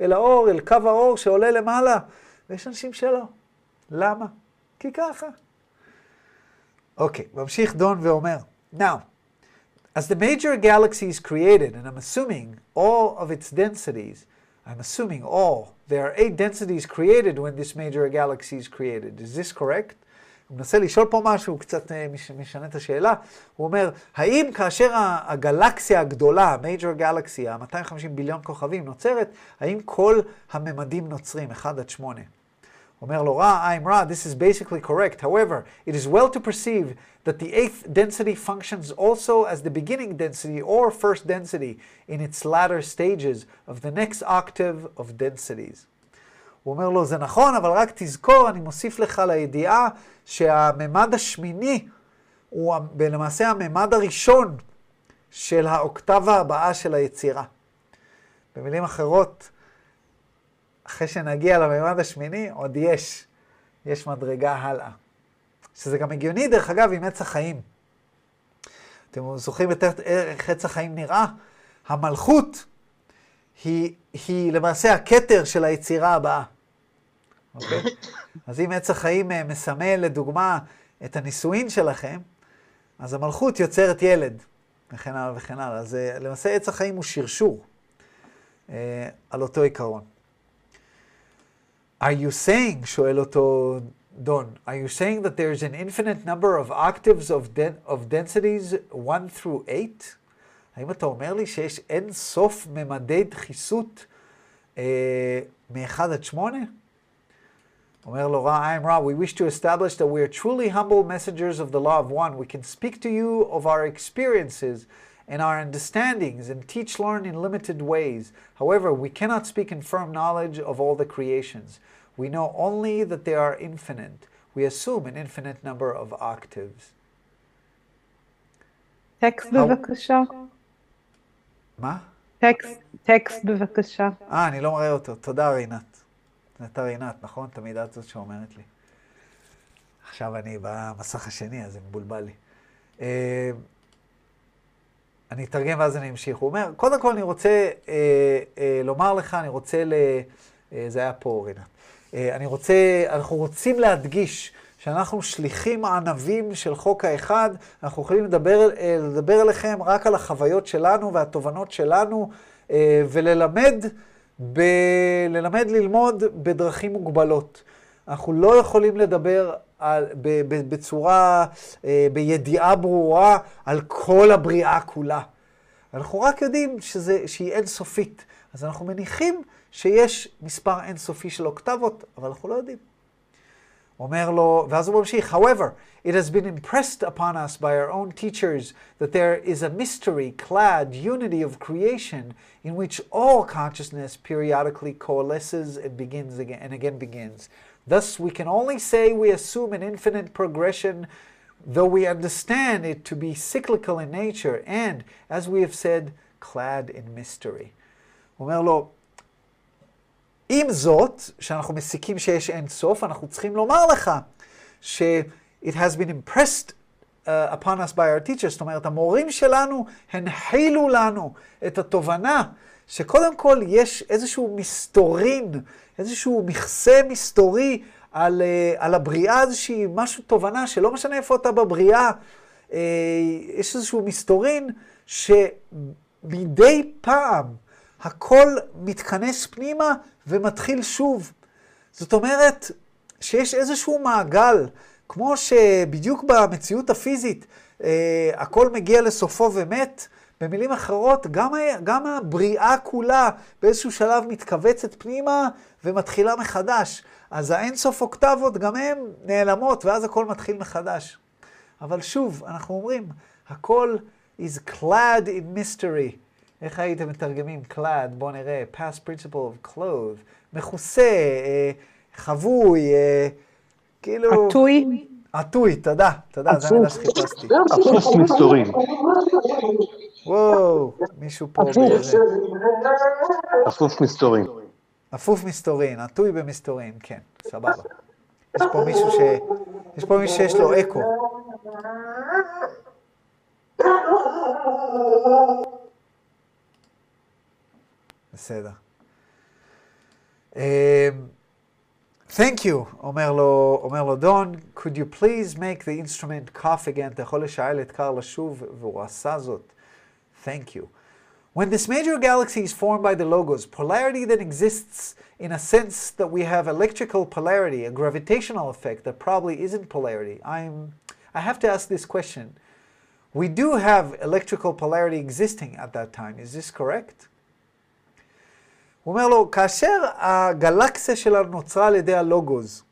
אל האור, אל קו האור שעולה למעלה, ויש אנשים שלא. למה? כי ככה. אוקיי, ממשיך דון ואומר, Now, as the major galaxies created, and I'm assuming all of its densities, I'm assuming all, there are eight densities created when this major galaxy is created. Is this correct? הוא מנסה לשאול פה משהו, הוא קצת משנה את השאלה. הוא אומר, האם כאשר הגלקסיה הגדולה, ה-Major Galaxy, ה-מאתיים וחמישים ביליון כוכבים נוצרת, האם כל הממדים נוצרים, אחד עד שמונה? אומר לו, Ra, I'm Ra, this is basically correct. However, it is well to perceive that the eighth density functions also as the beginning density or first density in its latter stages of the next octave of densities. הוא אומר לו, זה נכון, אבל רק תזכור, אני מוסיף לך לידיעה שהממד השמיני הוא למעשה הממד הראשון של האוקטבה הבאה של היצירה. במילים אחרות, אחרי שנגיע לממד השמיני, עוד יש, יש מדרגה הלאה. שזה גם הגיוני, דרך אגב, עם עץ החיים. אתם זוכרים את איך עץ החיים נראה? המלכות היא, היא למעשה הכתר של היצירה הבאה. אוקיי? אז אם עץ החיים מסמל לדוגמה את הנישואין שלכם, אז המלכות יוצרת ילד, וכן הלאה וכן הלאה. אז למעשה עץ החיים הוא שרשור אה, על אותו עיקרון. Are you saying, שואל אותו דון, are you saying that there is an infinite number of octaves of, den- of densities one through eight? האם אתה אומר לי שיש אין סוף ממדי דחיסות אה, מ-אחד עד שמונה? אומר לו רע, I am Ra, we wish to establish that we are truly humble messengers of the law of one. We can speak to you of our experiences and our understandings and teach learn in limited ways. However, we cannot speak in firm knowledge of all the creations. We know only that they are infinite. We assume an infinite number of octaves. טקסט בבקשה. מה? טקסט, טקסט בבקשה. אה, אני לא מראה אותו. תודה, רינת. אתה רינת, נכון? תמיד את זאת שאומרת לי. עכשיו אני במסך השני, אז זה מבולבל לי. אה, אני אתרגם ואז אני אמשיך. הוא אומר, קודם כל אני רוצה אה, אה, לומר לך, אני רוצה ל... אה, זה היה פה, רינת. אה, אני רוצה, אנחנו רוצים להדגיש שאנחנו שליחים הענבים של חוק האחד, אנחנו יכולים לדבר, לדבר אליכם רק על החוויות שלנו והתובנות שלנו, וללמד, ב, ללמד ללמוד בדרכים מוגבלות. אנחנו לא יכולים לדבר על, ב, ב, בצורה, בידיעה ברורה על כל הבריאה כולה. אנחנו רק יודעים שזה, שהיא אינסופית, אז אנחנו מניחים שיש מספר אינסופי של אוקטבות, אבל אנחנו לא יודעים. אומר לו, ואז הוא ממשיך, however, it has been impressed upon us by our own teachers that there is a mystery-clad unity of creation in which all consciousness periodically coalesces and begins again and again begins. Thus, we can only say we assume an infinite progression, though we understand it to be cyclical in nature and, as we have said, clad in mystery. הוא אומר לו, עם זאת, שאנחנו מסיקים שיש אין סוף, אנחנו צריכים לומר לך ש- it has been impressed uh, upon us by our teachers. זאת אומרת, המורים שלנו הנחילו לנו את התובנה שקודם כל יש איזשהו מסתורין, איזשהו מכסה מסתורי על, uh, על הבריאה איזושהי משהו תובנה, שלא משנה איפה אתה בבריאה, uh, יש איזשהו מסתורין שמדי פעם הכל מתכנס פנימה ומתחיל שוב. זאת אומרת שיש איזשהו מעגל, כמו שבדיוק במציאות הפיזית אה, הכל מגיע לסופו ומת, במילים אחרות, גם, גם הבריאה כולה באיזשהו שלב מתכווצת פנימה ומתחילה מחדש. אז האינסוף אוקטבות גם הן נעלמות, ואז הכל מתחיל מחדש. אבל שוב, אנחנו אומרים, הכל is clad in mystery. איך הייתם מתרגמים? clad, בוא נראה, past principle of clothes, מכוסה, אה, חבוי, אה, כאילו... עטוי. עטוי, תודה, תודה, זה אני שחיפשתי. אפוס מסתורים. וואו, מישהו פה... אפוס. אפוף מסתורים. אפוף מסתורים, עטוי במסתורים, כן, סבבה. יש פה מישהו ש... יש פה מישהו שיש לו אקו. בסדר. Thank you, אומר לו, אומר לו דון, could you please make the instrument cough again? אתה יכול לשאל את קרלה שוב, והוא עשה זאת. Thank you. When this major galaxy is formed by the logos, polarity then exists in a sense that we have electrical polarity, a gravitational effect that probably isn't polarity. I'm, I have to ask this question. We do have electrical polarity existing at that time. Is this correct? הוא אומר לו, כאשר הגלקסיה שלה נוצרה על ידי הלוגוז,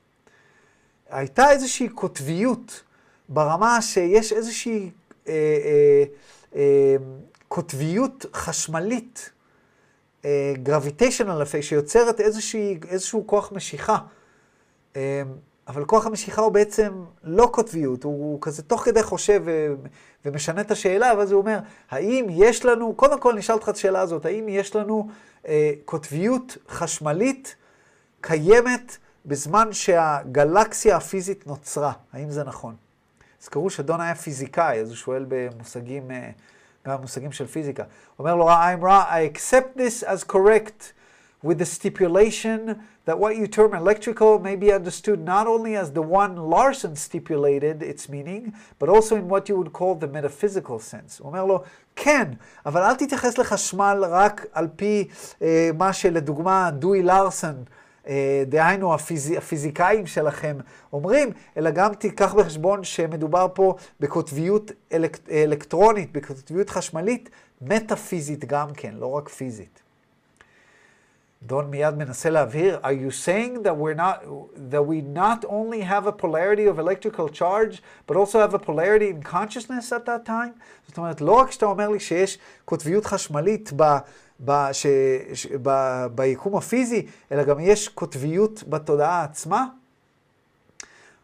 הייתה איזושהי קוטביות ברמה שיש איזושהי אה, אה, אה, קוטביות חשמלית, אה, gravitational effect, שיוצרת איזושהי, איזשהו כוח משיכה. אה, אבל כוח המשיכה הוא בעצם לא קוטביות, הוא, הוא כזה תוך כדי חושב ו, ומשנה את השאלה, ואז הוא אומר, האם יש לנו, קודם כל נשאל אותך את השאלה הזאת, האם יש לנו אה, קוטביות חשמלית קיימת בזמן שהגלקסיה הפיזית נוצרה? האם זה נכון? אז קראו שדון היה פיזיקאי, אז הוא שואל במושגים, אה, במושגים של פיזיקה. הוא אומר לו, I'm Ra, I accept this as correct with the stipulation that what you term electrical may be understood not only as the one Larson stipulated its meaning, but also in what you would call the metaphysical sense. הוא אומר לו, כן, אבל אל תתייחס לחשמל רק על פי אה, מה שלדוגמה דוי לארסן, אה, דהיינו הפיז... הפיזיקאים שלכם אומרים, אלא גם תיקח בחשבון שמדובר פה בקוטביות אלק... אלקטרונית, בקוטביות חשמלית, מטאפיזית גם כן, לא רק פיזית. Don Miyad מנסה להבהיר, are you saying that we're not that we not only have a polarity of electrical charge, but also have a polarity in consciousness at that time? זאת אומרת, לא רק שאתה אומר לי שיש קוטביות חשמלית ב, ב, ש, ש, ב, ביקום הפיזי, אלא גם יש קוטביות בתודעה עצמה?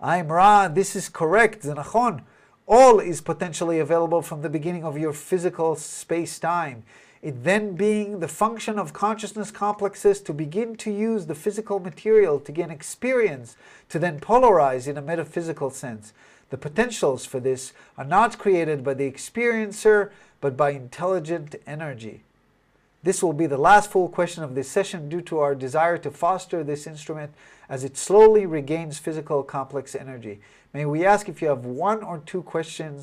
I'm Ra, this is correct, זה נכון. All is potentially available from the beginning of your physical space-time. It then being the function of consciousness complexes to begin to use the physical material to gain experience, to then polarize in a metaphysical sense. The potentials for this are not created by the experiencer, but by intelligent energy. This will be the last full question of this session due to our desire to foster this instrument as it slowly regains physical complex energy. May we ask if you have one or two questions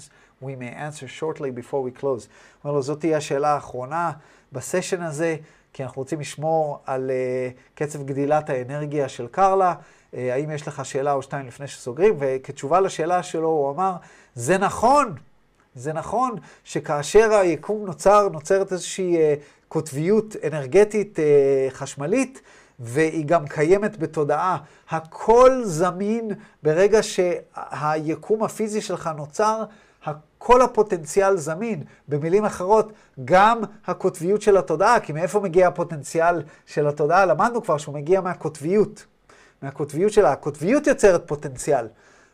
we may answer shortly before we close. אומר לו, זאת תהיה השאלה האחרונה בסשן הזה, כי אנחנו רוצים לשמור על uh, קצב גדילת האנרגיה של קרלה. Uh, האם יש לך שאלה או שתיים לפני שסוגרים? וכתשובה לשאלה שלו הוא אמר, זה נכון, זה נכון שכאשר היקום נוצר, נוצרת איזושהי uh, קוטביות אנרגטית uh, חשמלית, והיא גם קיימת בתודעה. הכל זמין ברגע שהיקום הפיזי שלך נוצר, כל הפוטנציאל זמין. במילים אחרות, גם הקוטביות של התודעה, כי מאיפה מגיע הפוטנציאל של התודעה? למדנו כבר שהוא מגיע מהקוטביות. מהקוטביות שלה. הקוטביות יוצרת פוטנציאל.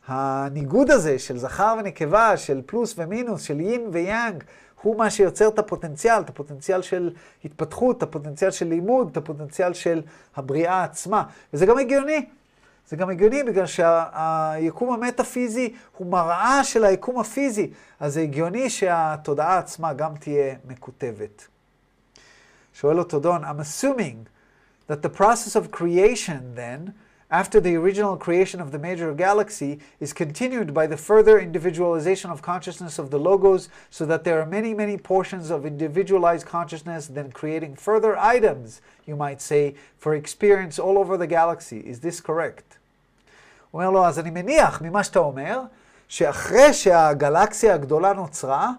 הניגוד הזה של זכר ונקבה, של פלוס ומינוס, של יין ויאנג, הוא מה שיוצר את הפוטנציאל, את הפוטנציאל של התפתחות, את הפוטנציאל של לימוד, את הפוטנציאל של הבריאה עצמה. וזה גם הגיוני. זה גם הגיוני בגלל שהיקום המטאפיזי הוא מראה של היקום הפיזי, אז זה הגיוני שהתודעה עצמה גם תהיה מקוטבת. שואל אותו דון, I'm assuming that the process of creation then, after the original creation of the major galaxy, is continued by the further individualization of consciousness of the logos, so that there are many, many portions of individualized consciousness, then creating further items, you might say, for experience all over the galaxy. Is this correct? הוא אומר לו, אז אני מניח ממה שאתה אומר, שאחרי שהגלקסיה הגדולה נוצרה,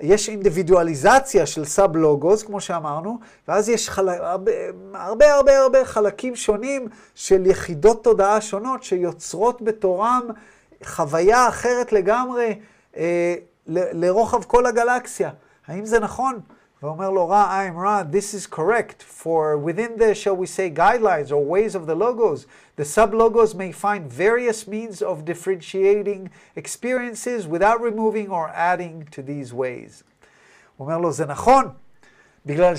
יש אינדיבידואליזציה של סאב לוגוס, כמו שאמרנו, ואז יש חל... הרבה, הרבה הרבה הרבה חלקים שונים של יחידות תודעה שונות שיוצרות בתורם חוויה אחרת לגמרי אה, ל... לרוחב כל הגלקסיה. האם זה נכון? ואומר לו, רא, I'm רא, this is correct, for within the, shall we say, guidelines or ways of the logos, the sub-logos may find various means of differentiating experiences without removing or adding to these ways. הוא אומר לו, זה נכון, בגלל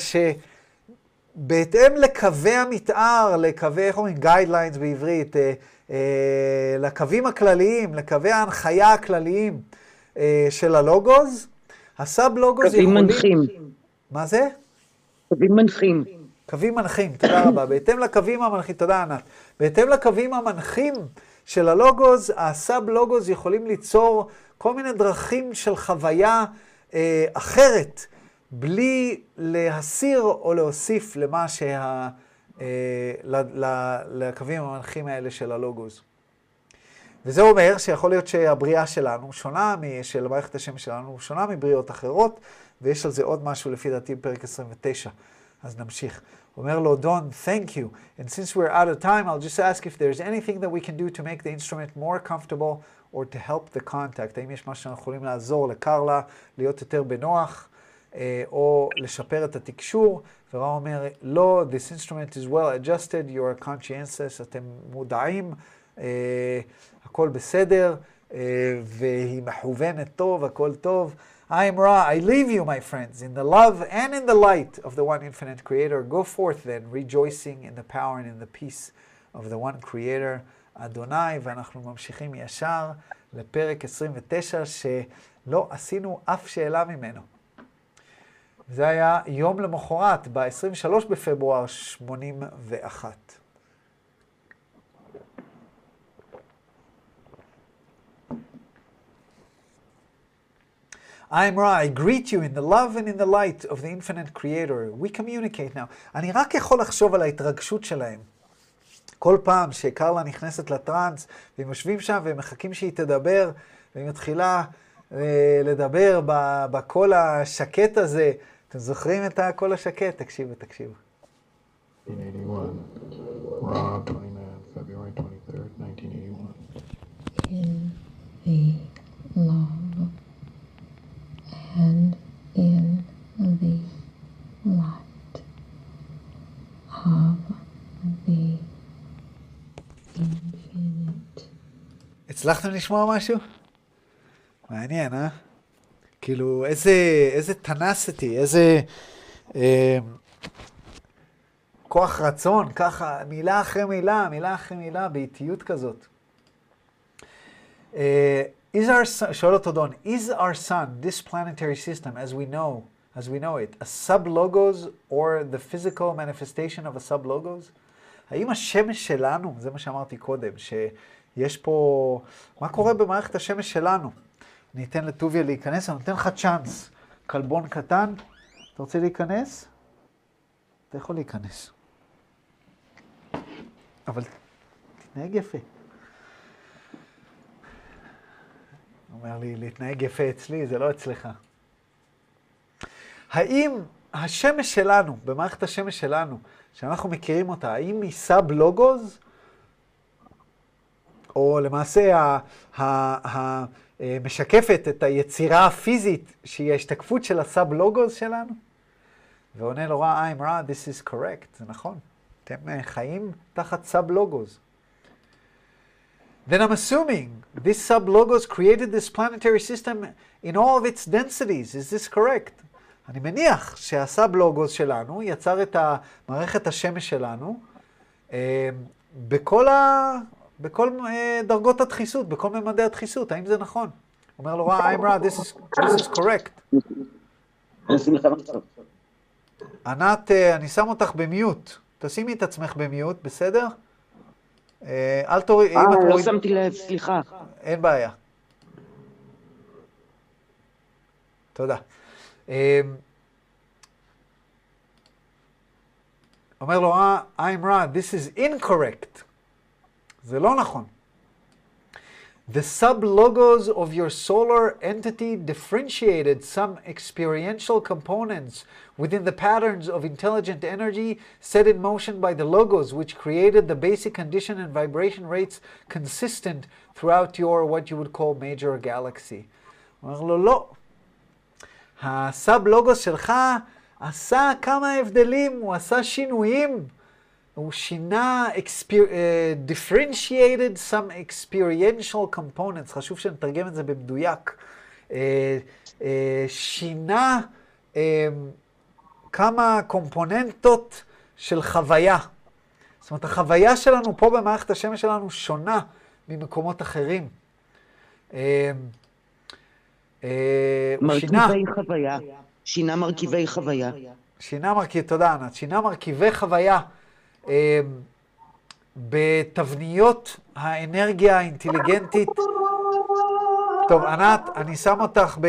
שבהתאם לקווי המתאר, לקווי, איך אומרים, guidelines בעברית, אה, אה, לקווים הכלליים, לקווי ההנחיה הכלליים אה, של הלוגוז, הסאב-לוגוז יכולים... קווים מנחים. מה זה? קווים מנחים. קווים מנחים, תודה רבה. בהתאם לקווים המנחים, תודה ענת. בהתאם לקווים המנחים של הלוגוז, הסאב-לוגוז יכולים ליצור כל מיני דרכים של חוויה אה, אחרת, בלי להסיר או להוסיף למה שה... אה, ל, ל, לקווים המנחים האלה של הלוגוז. וזה אומר שיכול להיות שהבריאה שלנו שונה, של מערכת השמש שלנו שונה מבריאות אחרות, ויש על זה עוד משהו לפי דעתי בפרק עשרים ותשע. אז נמשיך. אומר לו, Don, thank you. And since we're out of time, I'll just ask if there's anything that we can do to make the instrument more comfortable or to help the contact. האם יש משהו שאנחנו יכולים לעזור לקרלה, להיות יותר בנוח, או לשפר את התקשור? ורא אומר, לא, this instrument is well adjusted, you're conscientious, אתם מודעים, הכל בסדר, והיא מכוונת טוב, הכל טוב. I am Ra, I leave you, my friends, in the love and in the light of the one infinite creator. Go forth then, rejoicing in the power and in the peace of the one creator, אדוני. ואנחנו ממשיכים ישר לפרק עשרים ותשע, שלא עשינו אף שאלה ממנו. זה היה יום למחרת, ב-עשרים ושלושה בפברואר שמונים ואחת. I am Ra, I greet you in the love and in the light of the infinite creator. We communicate now. אני רק יכול לחשוב על ההתרגשות שלהם. כל פעם שקרלה נכנסת לטרנס, והם יושבים שם והם מחכים שהיא תדבר, והיא מתחילה אה, לדבר בכל השקט הזה. אתם זוכרים את הכל השקט? תקשיבו, תקשיבו. nineteen eighty-one. Ra, twenty-nine, February twenty-third, nineteen eighty-one. In the love and in the light of the infinite. הצלחתם לשמוע משהו? מעניין, אה? כאילו, איזה, איזה tenacity, איזה אה, כוח רצון, ככה, מילה אחרי מילה, מילה אחרי מילה, באיטיות כזאת. אה... Is our sun, שואל אותו דון, is our sun, this planetary system, as we know, as we know it, a sub-logos or the physical manifestation of a sub-logos? האם השמש שלנו, זה מה שאמרתי קודם, שיש פה, מה קורה במערכת השמש שלנו? אני אתן לטוביה להיכנס, אני אתן לך צ'אנס. כלבון קטן, אתה רוצה להיכנס? אתה יכול להיכנס. אבל תתנהג יפה. אומר לי, להתנהג יפה אצלי, זה לא אצלך. האם השמש שלנו, במערכת השמש שלנו, שאנחנו מכירים אותה, האם היא סאב לוגוז? או למעשה המשקפת את היצירה הפיזית שהיא ההשתקפות של הסאב לוגוז שלנו? ועונה לו רע, I'm Ra, this is correct, זה נכון. אתם חיים תחת סאב לוגוז. Then I'm assuming this sub logos created this planetary system in all of its densities. Is this correct? אני מניח שהסאב לוגוס שלנו יצר את מערכת השמש שלנו בכל ה... בכל דרגות הדחיסות, בכל ממדי הדחיסות. האם זה נכון? אומר לו, I'm Ra, this is, this is correct. ענת, אני שם אותך במיוט. תשימי את עצמך במיוט, בסדר? אל תוריד... לא שמתי לב, סליחה. אין בעיה. תודה. אומר לו, I'm Ra, this is incorrect. זה לא נכון. The sub-logos of your solar entity differentiated some experiential components within the patterns of intelligent energy set in motion by the logos, which created the basic condition and vibration rates consistent throughout your, what you would call, major galaxy. אומר לו, לא. הסאב-לוגוס שלך עשה כמה הבדלים, הוא עשה שינויים. הוא שינה, exper, uh, differentiated some experiential components, חשוב שנתרגם את זה במדויק, uh, uh, שינה uh, כמה קומפוננטות של חוויה. זאת אומרת, החוויה שלנו פה במערכת השמש שלנו שונה ממקומות אחרים. Uh, uh, הוא שינה... מרכיבי חוויה, שינה מרכיבי חוויה. שינה מרכיבי, תודה ענת, שינה מרכיבי חוויה. בתבניות האנרגיה האינטליגנטית. טוב, ענת, אני שם אותך, ב,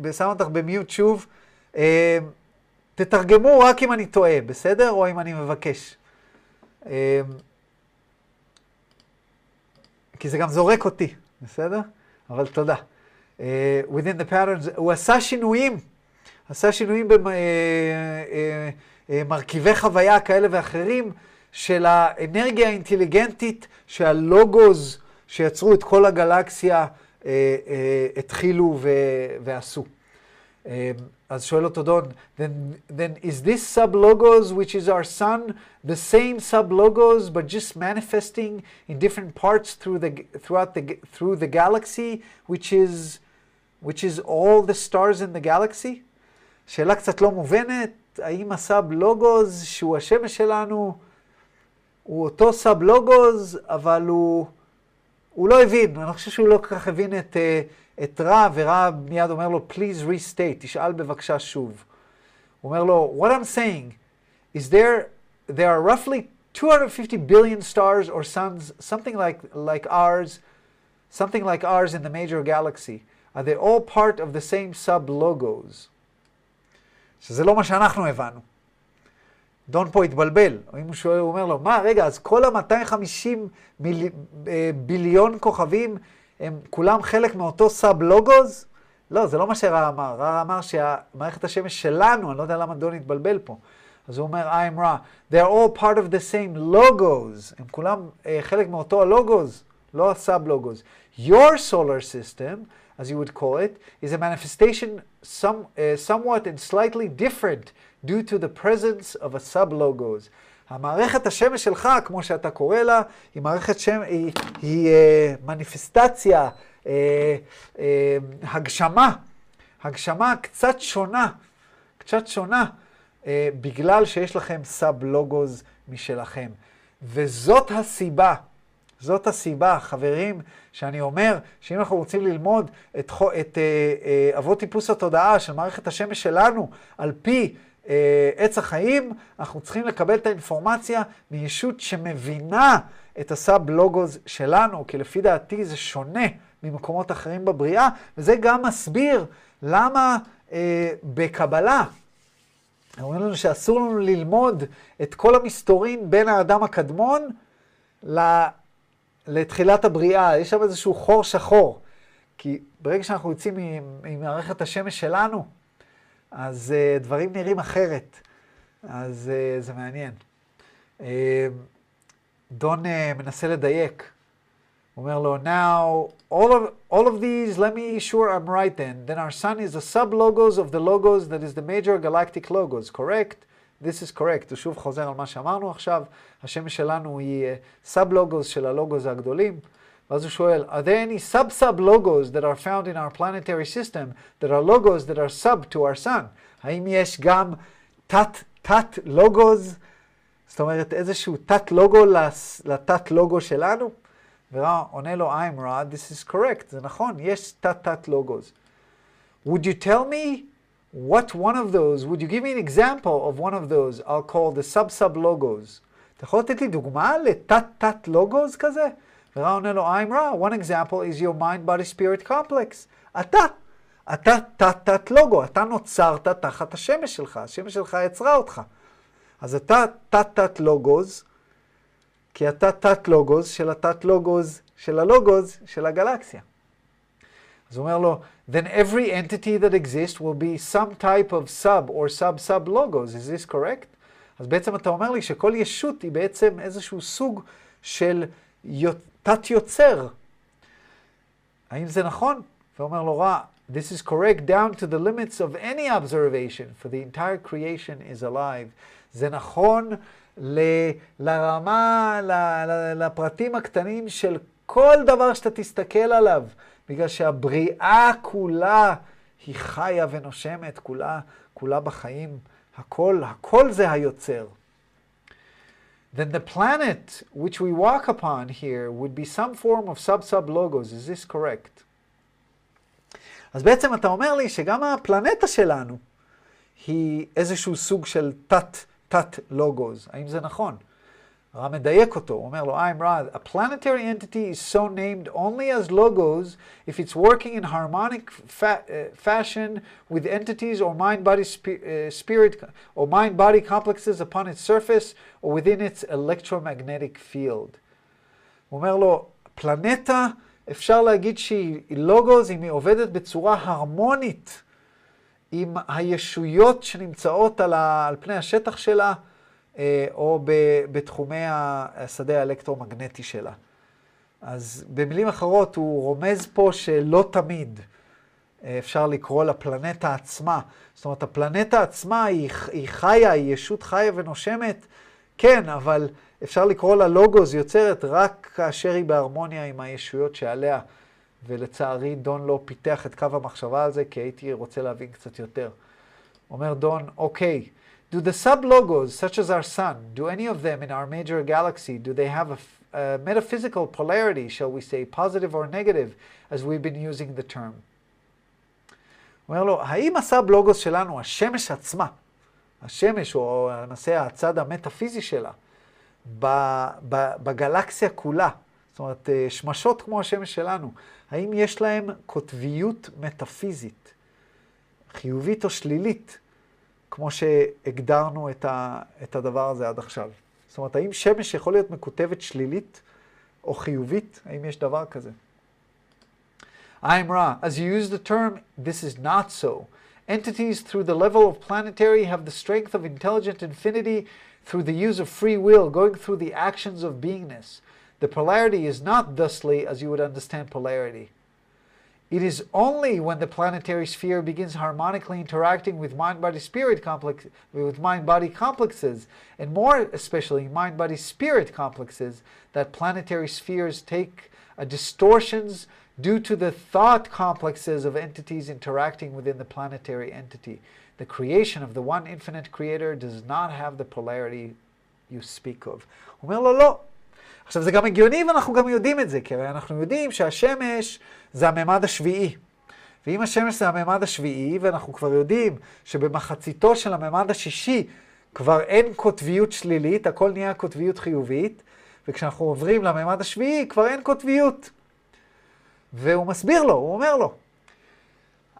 ב, שם אותך במיוט שוב. תתרגמו רק אם אני טועה, בסדר? או אם אני מבקש. כי זה גם זורק אותי, בסדר? אבל תודה. Within the patterns, הוא עשה שינויים. עשה שינויים במ... מרכיבי חוויה כאלה ואחרים של האנרגיה האינטליגנטית שהלוגוז שיצרו את כל הגלקסיה אה, אה, התחילו ו, ועשו. אה, אז שואל אותו דון, then, then is this sub-logos which is our sun the same sub-logos but just manifesting in different parts through the, throughout the, through the galaxy which is, which is all the stars in the galaxy? שאלה קצת לא מובנת. האם הסאב לוגוז, שהוא השמש שלנו, הוא אותו סאב לוגוז, אבל הוא, הוא לא הבין. אני חושב שהוא לא כל כך הבין את, את רע, ורע מיד אומר לו, please restate, תשאל בבקשה שוב. הוא אומר לו, what I'm saying is there, there are roughly two hundred fifty billion stars or suns, something like, like ours, something like ours in the major galaxy. Are they all part of the same sub logos? שזה לא מה שאנחנו הבנו. דון פה התבלבל, או אם הוא שואל, הוא אומר לו, מה, רגע, אז כל ה-מאתיים וחמישים ביליון כוכבים, הם כולם חלק מאותו סאב לוגוז? לא, זה לא מה שרע אמר. רע אמר שהמערכת השמש שלנו, אני לא יודע למה דון התבלבל פה. אז הוא אומר, I'm Ra, they're all part of the same logos. הם כולם uh, חלק מאותו הלוגוז, לא הסאב לוגוז. Your solar system, as you would call it, is a manifestation some, uh, somewhat and slightly different due to the presence of a sub-logos. המערכת השמש שלך, כמו שאתה קורא לה, היא מערכת שם, היא, היא uh, מניפסטציה, uh, uh, הגשמה, הגשמה קצת שונה, קצת שונה, uh, בגלל שיש לכם סאב-לוגוז משלכם. וזאת הסיבה. זאת הסיבה, חברים, שאני אומר שאם אנחנו רוצים ללמוד את, את אבות טיפוס התודעה של מערכת השמש שלנו על פי עץ החיים, אנחנו צריכים לקבל את האינפורמציה מישות שמבינה את הסאב לוגוז שלנו, כי לפי דעתי זה שונה ממקומות אחרים בבריאה, וזה גם מסביר למה אה, בקבלה, אומרים לנו שאסור לנו ללמוד את כל המסתורין בין האדם הקדמון ל... לתחילת הבריאה, יש שם איזשהו חור שחור, כי ברגע שאנחנו יוצאים ממערכת השמש שלנו, אז uh, דברים נראים אחרת, אז uh, זה מעניין. Uh, דון uh, מנסה לדייק, הוא אומר לו, now, all of, all of these, let me sure I'm right then, then our sun is the sub-logos of the logos that is the major galactic logos, correct? This is correct, הוא שוב חוזר על מה שאמרנו עכשיו, השם שלנו היא סאב-לוגוס של הלוגוס הגדולים, ואז הוא שואל, are there any sub-sub-logos that are found in our planetary system, that are logos that are sub to our sun? האם יש גם תת-תת-לוגוס, זאת אומרת איזשהו תת-לוגו לתת-לוגו שלנו? ורא עונה לו, I'm Ra, this is correct, זה נכון, יש תת-תת-לוגוס. Would you tell me? What one of those, would you give me an example of one of those I'll call the sub-sub-logos? אתה יכול לתת לי דוגמה לתת-תת-לוגוס כזה? ורא עונה לו, I'm Ra, one example is your mind-body-spirit complex. אתה, אתה תת-תת-לוגו, אתה נוצרת תחת השמש שלך, השמש שלך יצרה אותך. אז אתה תת-תת-לוגוס, כי אתה תת-לוגוס של התת-לוגוס של הלוגוס של הגלקסיה. אז הוא אומר לו, then every entity that exists will be some type of sub or sub-sub logos, is this correct? אז בעצם אתה אומר לי שכל ישות היא בעצם איזשהו סוג של תת יוצר. האם זה נכון? ואומר לו רע, this is correct down to the limits of any observation, for the entire creation is alive. זה נכון ל, לרמה, ל, ל, לפרטים הקטנים של כל דבר שאתה תסתכל עליו. בגלל שהבריאה כולה היא חיה ונושמת, כולה, כולה בחיים, הכל, הכל זה היוצר. Then the planet which we walk upon here would be some form of sub-sub-logos, is this correct? אז בעצם אתה אומר לי שגם הפלנטה שלנו היא איזשהו סוג של תת-תת-לוגוס, האם זה נכון? רא מדייק אותו, הוא אומר לו, I'm Ra, a planetary entity is so named only as logos if it's working in harmonic fa- uh, fashion with entities or mind-body sp- uh, spirit or mind-body complexes upon its surface or within its electromagnetic field. הוא אומר לו, פלנטה, אפשר להגיד שהיא לוגוס אם היא עובדת בצורה הרמונית עם הישויות שנמצאות על, ה- על פני השטח שלה, או בתחומי השדה האלקטרומגנטי שלה. אז במילים אחרות הוא רומז פה שלא תמיד אפשר לקרוא לפלנטה עצמה. זאת אומרת, הפלנטה עצמה היא, היא חיה, היא ישות חיה ונושמת, כן, אבל אפשר לקרוא לה לוגוס יוצרת רק כאשר היא בהרמוניה עם הישויות שעליה. ולצערי דון לא פיתח את קו המחשבה על זה, כי הייתי רוצה להבין קצת יותר. אומר דון, אוקיי, do the sub-logos, such as our sun, do any of them in our major galaxy, do they have a, a metaphysical polarity, shall we say, positive or negative, as we've been using the term? הוא אומר לו, האם הסאב-לוגוס שלנו, השמש עצמה, השמש או למעשה הצד המטאפיזי שלה, בגלקסיה כולה, זאת אומרת, שמשות כמו השמש שלנו, האם יש להם קוטביות מטאפיזית, חיובית או שלילית? כמו שהגדרנו את, ה, את הדבר הזה עד עכשיו. זאת אומרת, האם שמש יכול להיות מקוטבת שלילית או חיובית? האם יש דבר כזה? I'm Ra. As you use the term, this is not so. Entities through the level of planetary have the strength of intelligent infinity through the use of free will, going through the actions of beingness. The polarity is not thusly as you would understand polarity. It is only when the planetary sphere begins harmonically interacting with mind-body-spirit complex, with mind-body complexes, and more especially mind-body-spirit complexes, that planetary spheres take a distortions due to the thought complexes of entities interacting within the planetary entity. The creation of the one infinite creator does not have the polarity you speak of. אומר לו לא. עכשיו, זה גם הגיוני ואנחנו גם יודעים את זה, כי הרי אנחנו יודעים שהשמש זה הממד השביעי. ואם השמש זה הממד השביעי, ואנחנו כבר יודעים שבמחציתו של הממד השישי כבר אין קוטביות שלילית, הכל נהיה קוטביות חיובית, וכשאנחנו עוברים לממד השביעי כבר אין קוטביות. והוא מסביר לו, הוא אומר לו,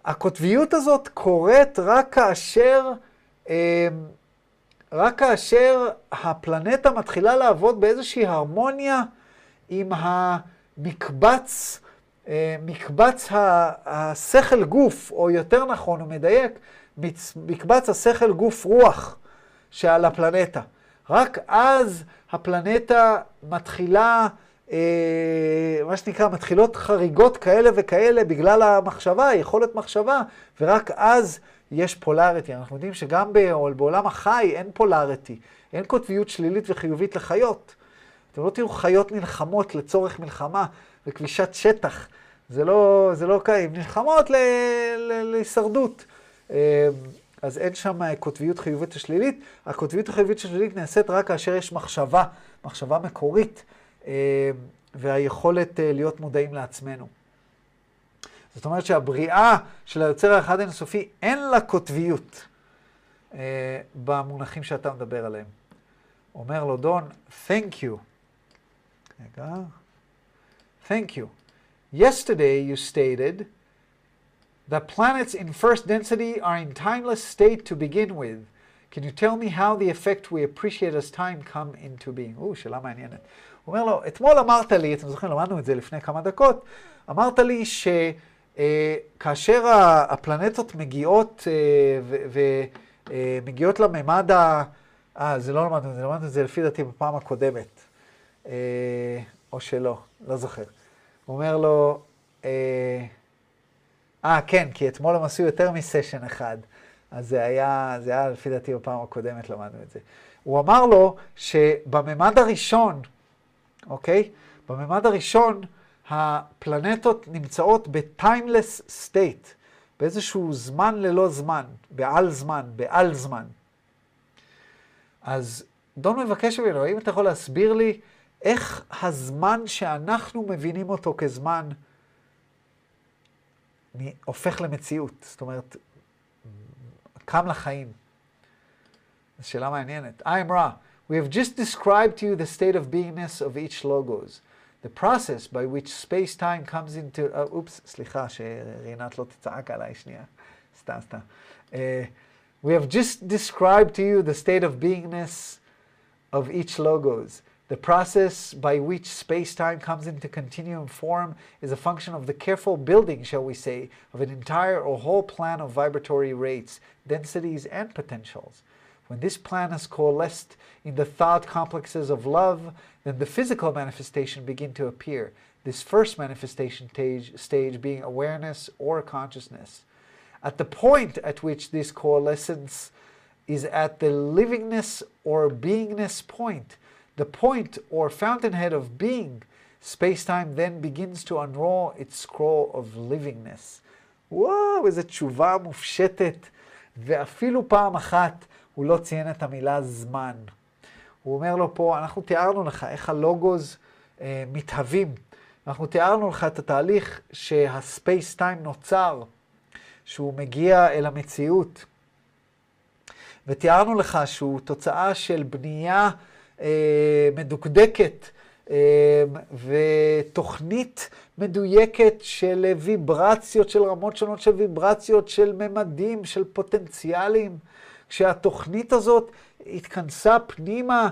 הקוטביות הזאת קורית רק כאשר... אה, רק כאשר הפלנטה מתחילה לעבוד באיזושהי הרמוניה עם המקבץ, מקבץ השכל גוף, או יותר נכון, הוא מדייק, מקבץ השכל גוף רוח שעל הפלנטה. רק אז הפלנטה מתחילה, מה שנקרא, מתחילות חריגות כאלה וכאלה בגלל המחשבה, יכולת מחשבה, ורק אז יש פולריטי. אנחנו יודעים שגם בעולם החי אין פולריטי, אין קוטביות שלילית וחיובית לחיות. אתם לא תראו חיות נלחמות לצורך מלחמה וכבישת שטח. זה לא, זה לא קיים. נלחמות ל, ל, להישרדות. אז אין שם קוטביות חיובית השלילית. הקוטביות החיובית השלילית נעשית רק כאשר יש מחשבה, מחשבה מקורית, והיכולת להיות מודעים לעצמנו. זאת אומרת שהבריאה של היוצר האחד אינסופי אין לה קוטביות במונחים שאתה מדבר עליהם. אומר לו דון, thank you. רגע. Thank you. Yesterday you stated that planets in first density are in timeless state to begin with. Can you tell me how the effect we appreciate as time come into being? או, שאלה מעניינת. הוא אומר לו, אתמול אמרת לי, אתם זוכרים, למדנו את זה לפני כמה דקות, אמרת לי שכאשר הפלנטות מגיעות ומגיעות לממד ה... אה, זה לא למדנו את זה, למדנו את זה לפי דעתי בפעם הקודמת. או שלא, לא זוכר. הוא אומר לו, אה, כן, כי אתמול הם עשו יותר מסשן אחד. אז זה היה, זה היה לפי דעתי בפעם הקודמת למדנו את זה. הוא אמר לו שבממד הראשון, אוקיי? בממד הראשון, הפלנטות נמצאות ב-timeless state, באיזשהו זמן ללא זמן, בעל זמן, בעל זמן. אז דון מבקש ממנו, האם אתה יכול להסביר לי איך הזמן שאנחנו מבינים אותו כזמן הופך למציאות? זאת אומרת, קם לחיים. זו שאלה מעניינת. I am Ra. We have just described to you the state of beingness of each logos. The process by which space-time comes into... Oops, סליחה, שרינת לא תצעק עליי שנייה. סתם, סתם. We have just described to you the state of beingness of each logos. The process by which space-time comes into continuum form is a function of the careful building, shall we say, of an entire or whole plan of vibratory rates, densities, and potentials. When this plan is coalesced in the thought complexes of love, then the physical manifestation begin to appear, this first manifestation stage, stage being awareness or consciousness. At the point at which this coalescence is at the livingness or beingness point, the point or fountainhead of being, space-time then begins to unroll its scroll of livingness. וואו, איזו תשובה מופשטת, ואפילו פעם אחת הוא לא ציין את המילה זמן. הוא אומר לו פה, אנחנו תיארנו לך איך הלוגוז אה, מתהווים. אנחנו תיארנו לך את התהליך שהספייס-טיים נוצר, שהוא מגיע אל המציאות. ותיארנו לך שהוא תוצאה של בנייה מדוקדקת ותוכנית מדויקת של ויברציות, של רמות שונות של ויברציות, של ממדים, של פוטנציאלים. כשהתוכנית הזאת התכנסה פנימה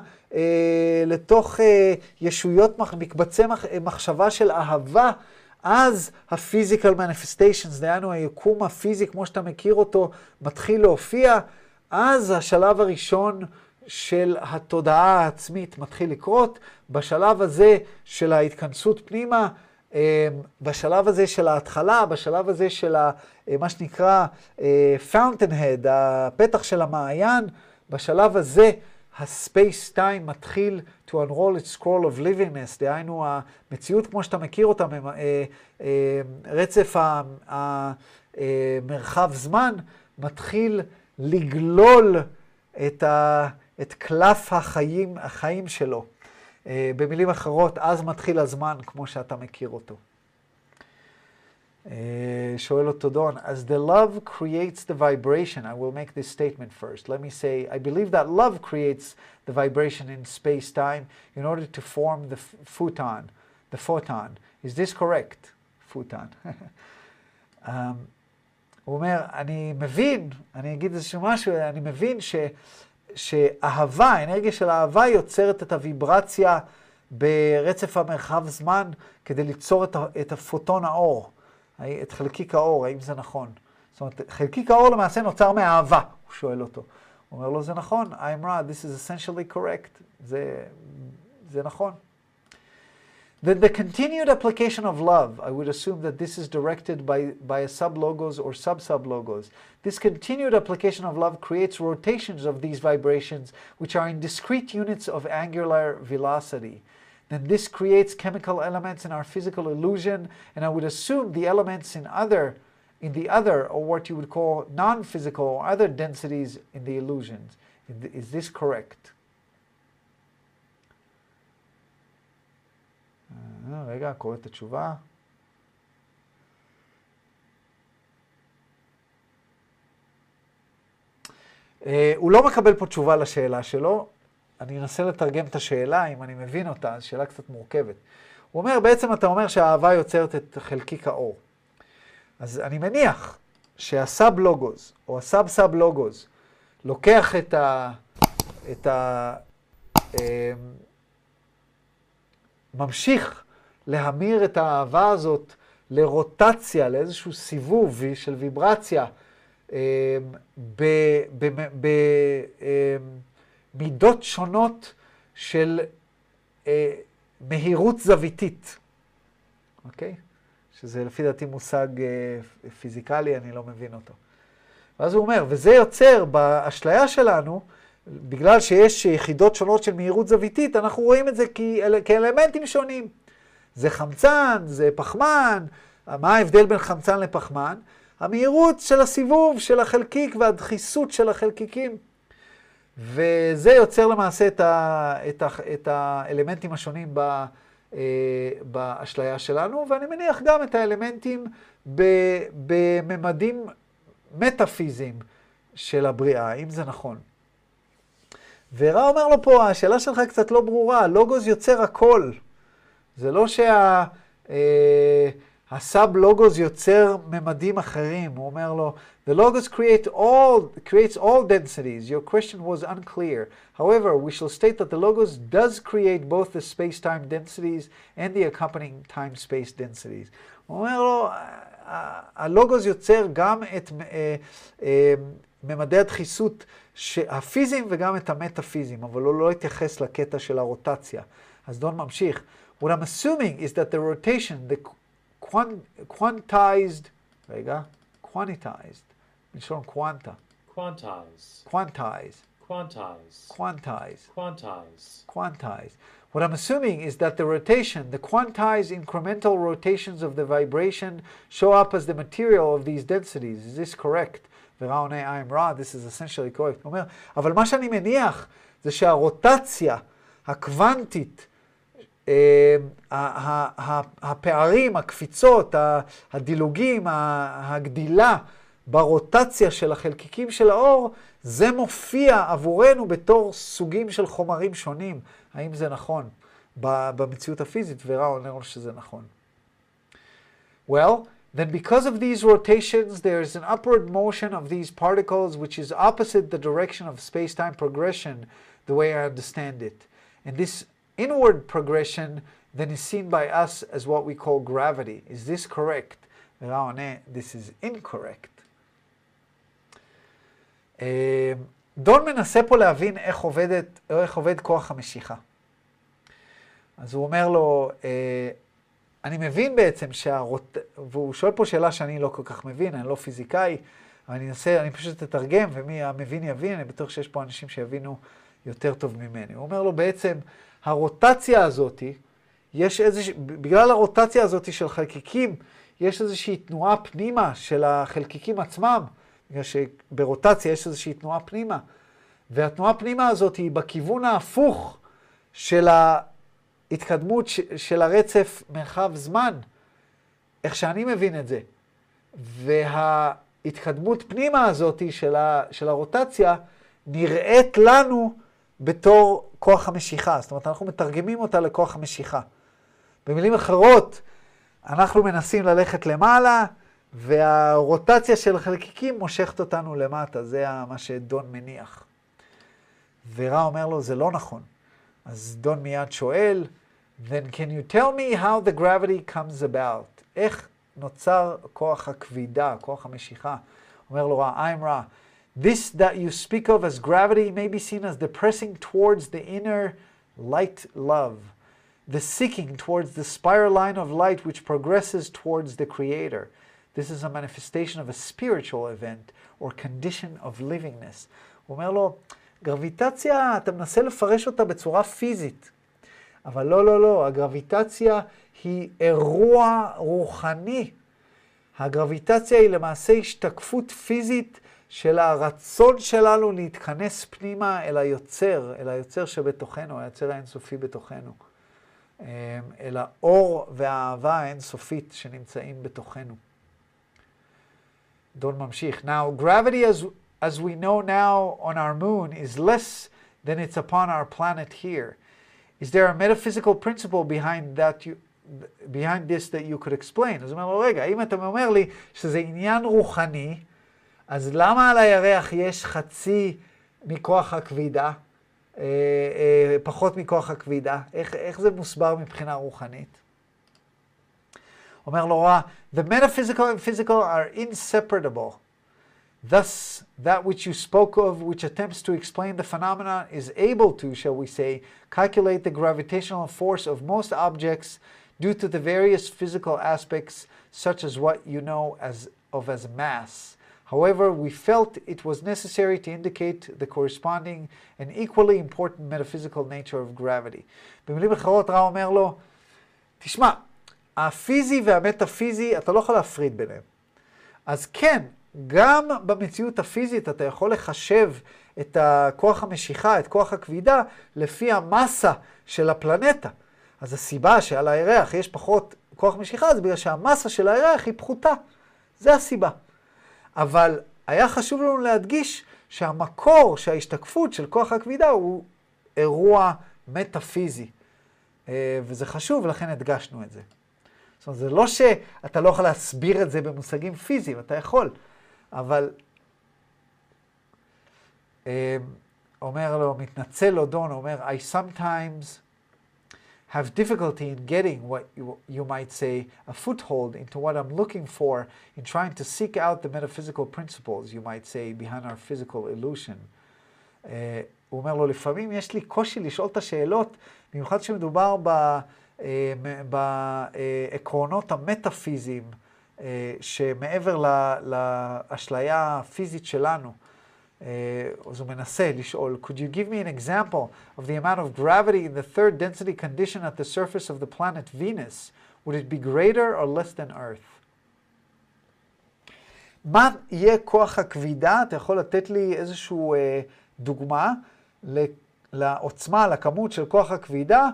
לתוך ישויות, מקבצי מחשבה של אהבה, אז הפיזיקל מניפסטיישנס, דהיינו היקום הפיזי כמו שאתה מכיר אותו, מתחיל להופיע. אז השלב הראשון של התודעה העצמית מתחיל לקרות. בשלב הזה של ההתכנסות פנימה, בשלב הזה של ההתחלה, בשלב הזה של מה שנקרא fountainhead, הפתח של המעיין, בשלב הזה ה-space-time מתחיל to unroll its scroll of livingness, דהיינו המציאות כמו שאתה מכיר אותה, רצף המרחב זמן, מתחיל לגלול את ה... את קלף החיים, החיים שלו. במילים אחרות, אז מתחיל הזמן כמו שאתה מכיר אותו. שואל אותו דון, as the love creates the vibration, I will make this statement first. Let me say, I believe that love creates the vibration in space-time in order to form the photon. The photon. Is this correct? Photon. um, הוא אומר, אני מבין, אני אגיד איזשהו משהו, אני מבין ש... שאהבה, האנרגיה של האהבה יוצרת את הוויברציה ברצף המרחב זמן כדי ליצור את הפוטון האור, את חלקיק האור, האם זה נכון? זאת אומרת, חלקיק האור למעשה נוצר מאהבה, הוא שואל אותו. הוא אומר לו, זה נכון, I'm Ra, this is essentially correct. זה, זה נכון. That the continued application of love, I would assume that this is directed by, by a sub-logos or sub-sub-logos. This continued application of love creates rotations of these vibrations, which are in discrete units of angular velocity. Then this creates chemical elements in our physical illusion, and I would assume the elements in other, in the other, or what you would call non-physical or other densities in the illusions. Is this correct? רגע, קורא את התשובה. הוא לא מקבל פה תשובה לשאלה שלו. אני אנסה לתרגם את השאלה, אם אני מבין אותה, זו שאלה קצת מורכבת. הוא אומר, בעצם אתה אומר שהאהבה יוצרת את חלקיק האור. אז אני מניח שהסאב לוגוז, או הסאב סאב לוגוז, לוקח את ה... את ה... ממשיך להמיר את האהבה הזאת לרוטציה, לאיזשהו סיבוב של ויברציה, במידות שונות של מהירות זוויתית. אוקיי? שזה לפי דעתי מושג פיזיקלי, אני לא מבין אותו. ואז הוא אומר, וזה יוצר באשליה שלנו, בגלל שיש יחידות שונות של מהירות זוויתית, אנחנו רואים את זה כאלמנטים שונים. זה חמצן, זה פחמן. מה ההבדל בין חמצן לפחמן? המהירות של הסיבוב של החלקיק והדחיסות של החלקיקים. וזה יוצר למעשה את, ה, את, ה, את האלמנטים השונים ב, באשליה שלנו, ואני מניח גם את האלמנטים בממדים מטאפיזיים של הבריאה, אם זה נכון. ורה אומר לו פה, השאלה שלך קצת לא ברורה, לוגוס יוצר הכל. זה לא שהסאב לוגוס יוצר ממדים אחרים. הוא אומר לו, The logos create all, creates all densities. Your question was unclear. However, we shall state that the logos does create both the space-time densities and the accompanying time-space densities. הוא אומר לו, הלוגוס יוצר גם את ממדי הדחיסות הפיזיים וגם את המטאפיזיים, אבל הוא לא התייחס לקטע של הרוטציה. אז דון ממשיך. What I'm assuming is that the rotation, the quantized, רגע, quantized, נשאר קוונטה. Quantize. Quantize. Quantize. Quantize. Quantize. Quantize. What I'm assuming is that the rotation, the quantized incremental rotations of the vibration show up as the material of these densities. Is this correct? ורא עונה, I'm Ra, this is essentially correct. הוא אומר, אבל מה שאני מניח זה שהרוטציה הקוונטית, הפערים, הקפיצות, הדילוגים, הגדילה ברוטציה של החלקיקים של האור, זה מופיע עבורנו בתור סוגים של חומרים שונים. האם זה נכון במציאות הפיזית? ורא עונה לו שזה נכון. Well, then because of these rotations, there is an upward motion of these particles, which is opposite the direction of space-time progression, the way I understand it. And this inward progression then is seen by us as what we call gravity. Is this correct? This is incorrect. דון מנסה פה להבין איך עובדת, איך עובד כוח המשיכה. אז הוא אומר לו, אני מבין בעצם שהרוט... והוא שואל פה שאלה שאני לא כל כך מבין, אני לא פיזיקאי, אבל אני אנסה, אני פשוט אתרגם, ומי המבין יבין, אני בטוח שיש פה אנשים שיבינו יותר טוב ממני. הוא אומר לו, בעצם, הרוטציה הזאת, יש איזוש... בגלל הרוטציה הזאת של חלקיקים, יש איזושהי תנועה פנימה של החלקיקים עצמם, בגלל שברוטציה יש איזושהי תנועה פנימה, והתנועה פנימה הזאת היא בכיוון ההפוך של ה... התקדמות של הרצף מרחב זמן, איך שאני מבין את זה. וההתקדמות פנימה הזאת של, ה, של הרוטציה נראית לנו בתור כוח המשיכה. זאת אומרת, אנחנו מתרגמים אותה לכוח המשיכה. במילים אחרות, אנחנו מנסים ללכת למעלה, והרוטציה של החלקיקים מושכת אותנו למטה. זה מה שדון מניח. ורה אומר לו, זה לא נכון. אז דון מיד שואל, Then can you tell me how the gravity comes about? איך נוצר כוח הכבידה, כוח המשיכה? אומר לו רע, I am Ra. This that you speak of as gravity may be seen as the pressing towards the inner light love, the seeking towards the spiral line of light which progresses towards the Creator. This is a manifestation of a spiritual event or condition of livingness. הוא אומר לו, גרביטציה, אתה מנסה לפרש אותה בצורה פיזית. אבל לא, לא, לא, הגרביטציה היא אירוע רוחני. הגרביטציה היא למעשה השתקפות פיזית של הרצון שלנו להתכנס פנימה אל היוצר, אל היוצר שבתוכנו, היוצר האינסופי בתוכנו. אל האור והאהבה האינסופית שנמצאים בתוכנו. דון ממשיך. Now, gravity as, as we know now on our moon is less than it's upon our planet here. Is there a metaphysical principle behind that you, behind this that you could explain? אז הוא אומר לו, רגע, אם אתה אומר לי שזה עניין רוחני, אז למה על הירח יש חצי מכוח הכבידה, אה, אה, פחות מכוח הכבידה? איך, איך זה מוסבר מבחינה רוחנית? אומר לו רע, the metaphysical and physical are inseparable. Thus, that which you spoke of, which attempts to explain the phenomenon, is able to, shall we say, calculate the gravitational force of most objects due to the various physical aspects, such as what you know as, of as mass. However, we felt it was necessary to indicate the corresponding and equally important metaphysical nature of gravity. במילים אחרות, רע אומר לו, תשמע, הפיזי והמטאפיזי, אתה לא יכול להפריד ביניהם. אז כן, גם במציאות הפיזית אתה יכול לחשב את כוח המשיכה, את כוח הכבידה, לפי המסה של הפלנטה. אז הסיבה שעל הירח יש פחות כוח משיכה, זה בגלל שהמסה של הירח היא פחותה. זה הסיבה. אבל היה חשוב לנו להדגיש שהמקור, שההשתקפות של כוח הכבידה הוא אירוע מטאפיזי. וזה חשוב, לכן הדגשנו את זה. זאת אומרת, זה לא שאתה לא יכול להסביר את זה במושגים פיזיים, אתה יכול. אבל אומר לו, מתנצל לו דון, אומר, I sometimes have difficulty in getting what you, you might say a foothold into what I'm looking for in trying to seek out the metaphysical principles, you might say, behind our physical illusion. Uh, הוא אומר לו, לפעמים יש לי קושי לשאול את השאלות, במיוחד שמדובר ב... בעקרונות המטאפיזיים שמעבר לאשליה הפיזית שלנו. אז הוא מנסה לשאול, could you give me an example of the amount of gravity in the third density condition at the surface of the planet Venus? Would it be greater or less than Earth? מה יהיה כוח הכבידה? אתה יכול לתת לי איזושהי דוגמה לעוצמה, לכמות של כוח הכבידה,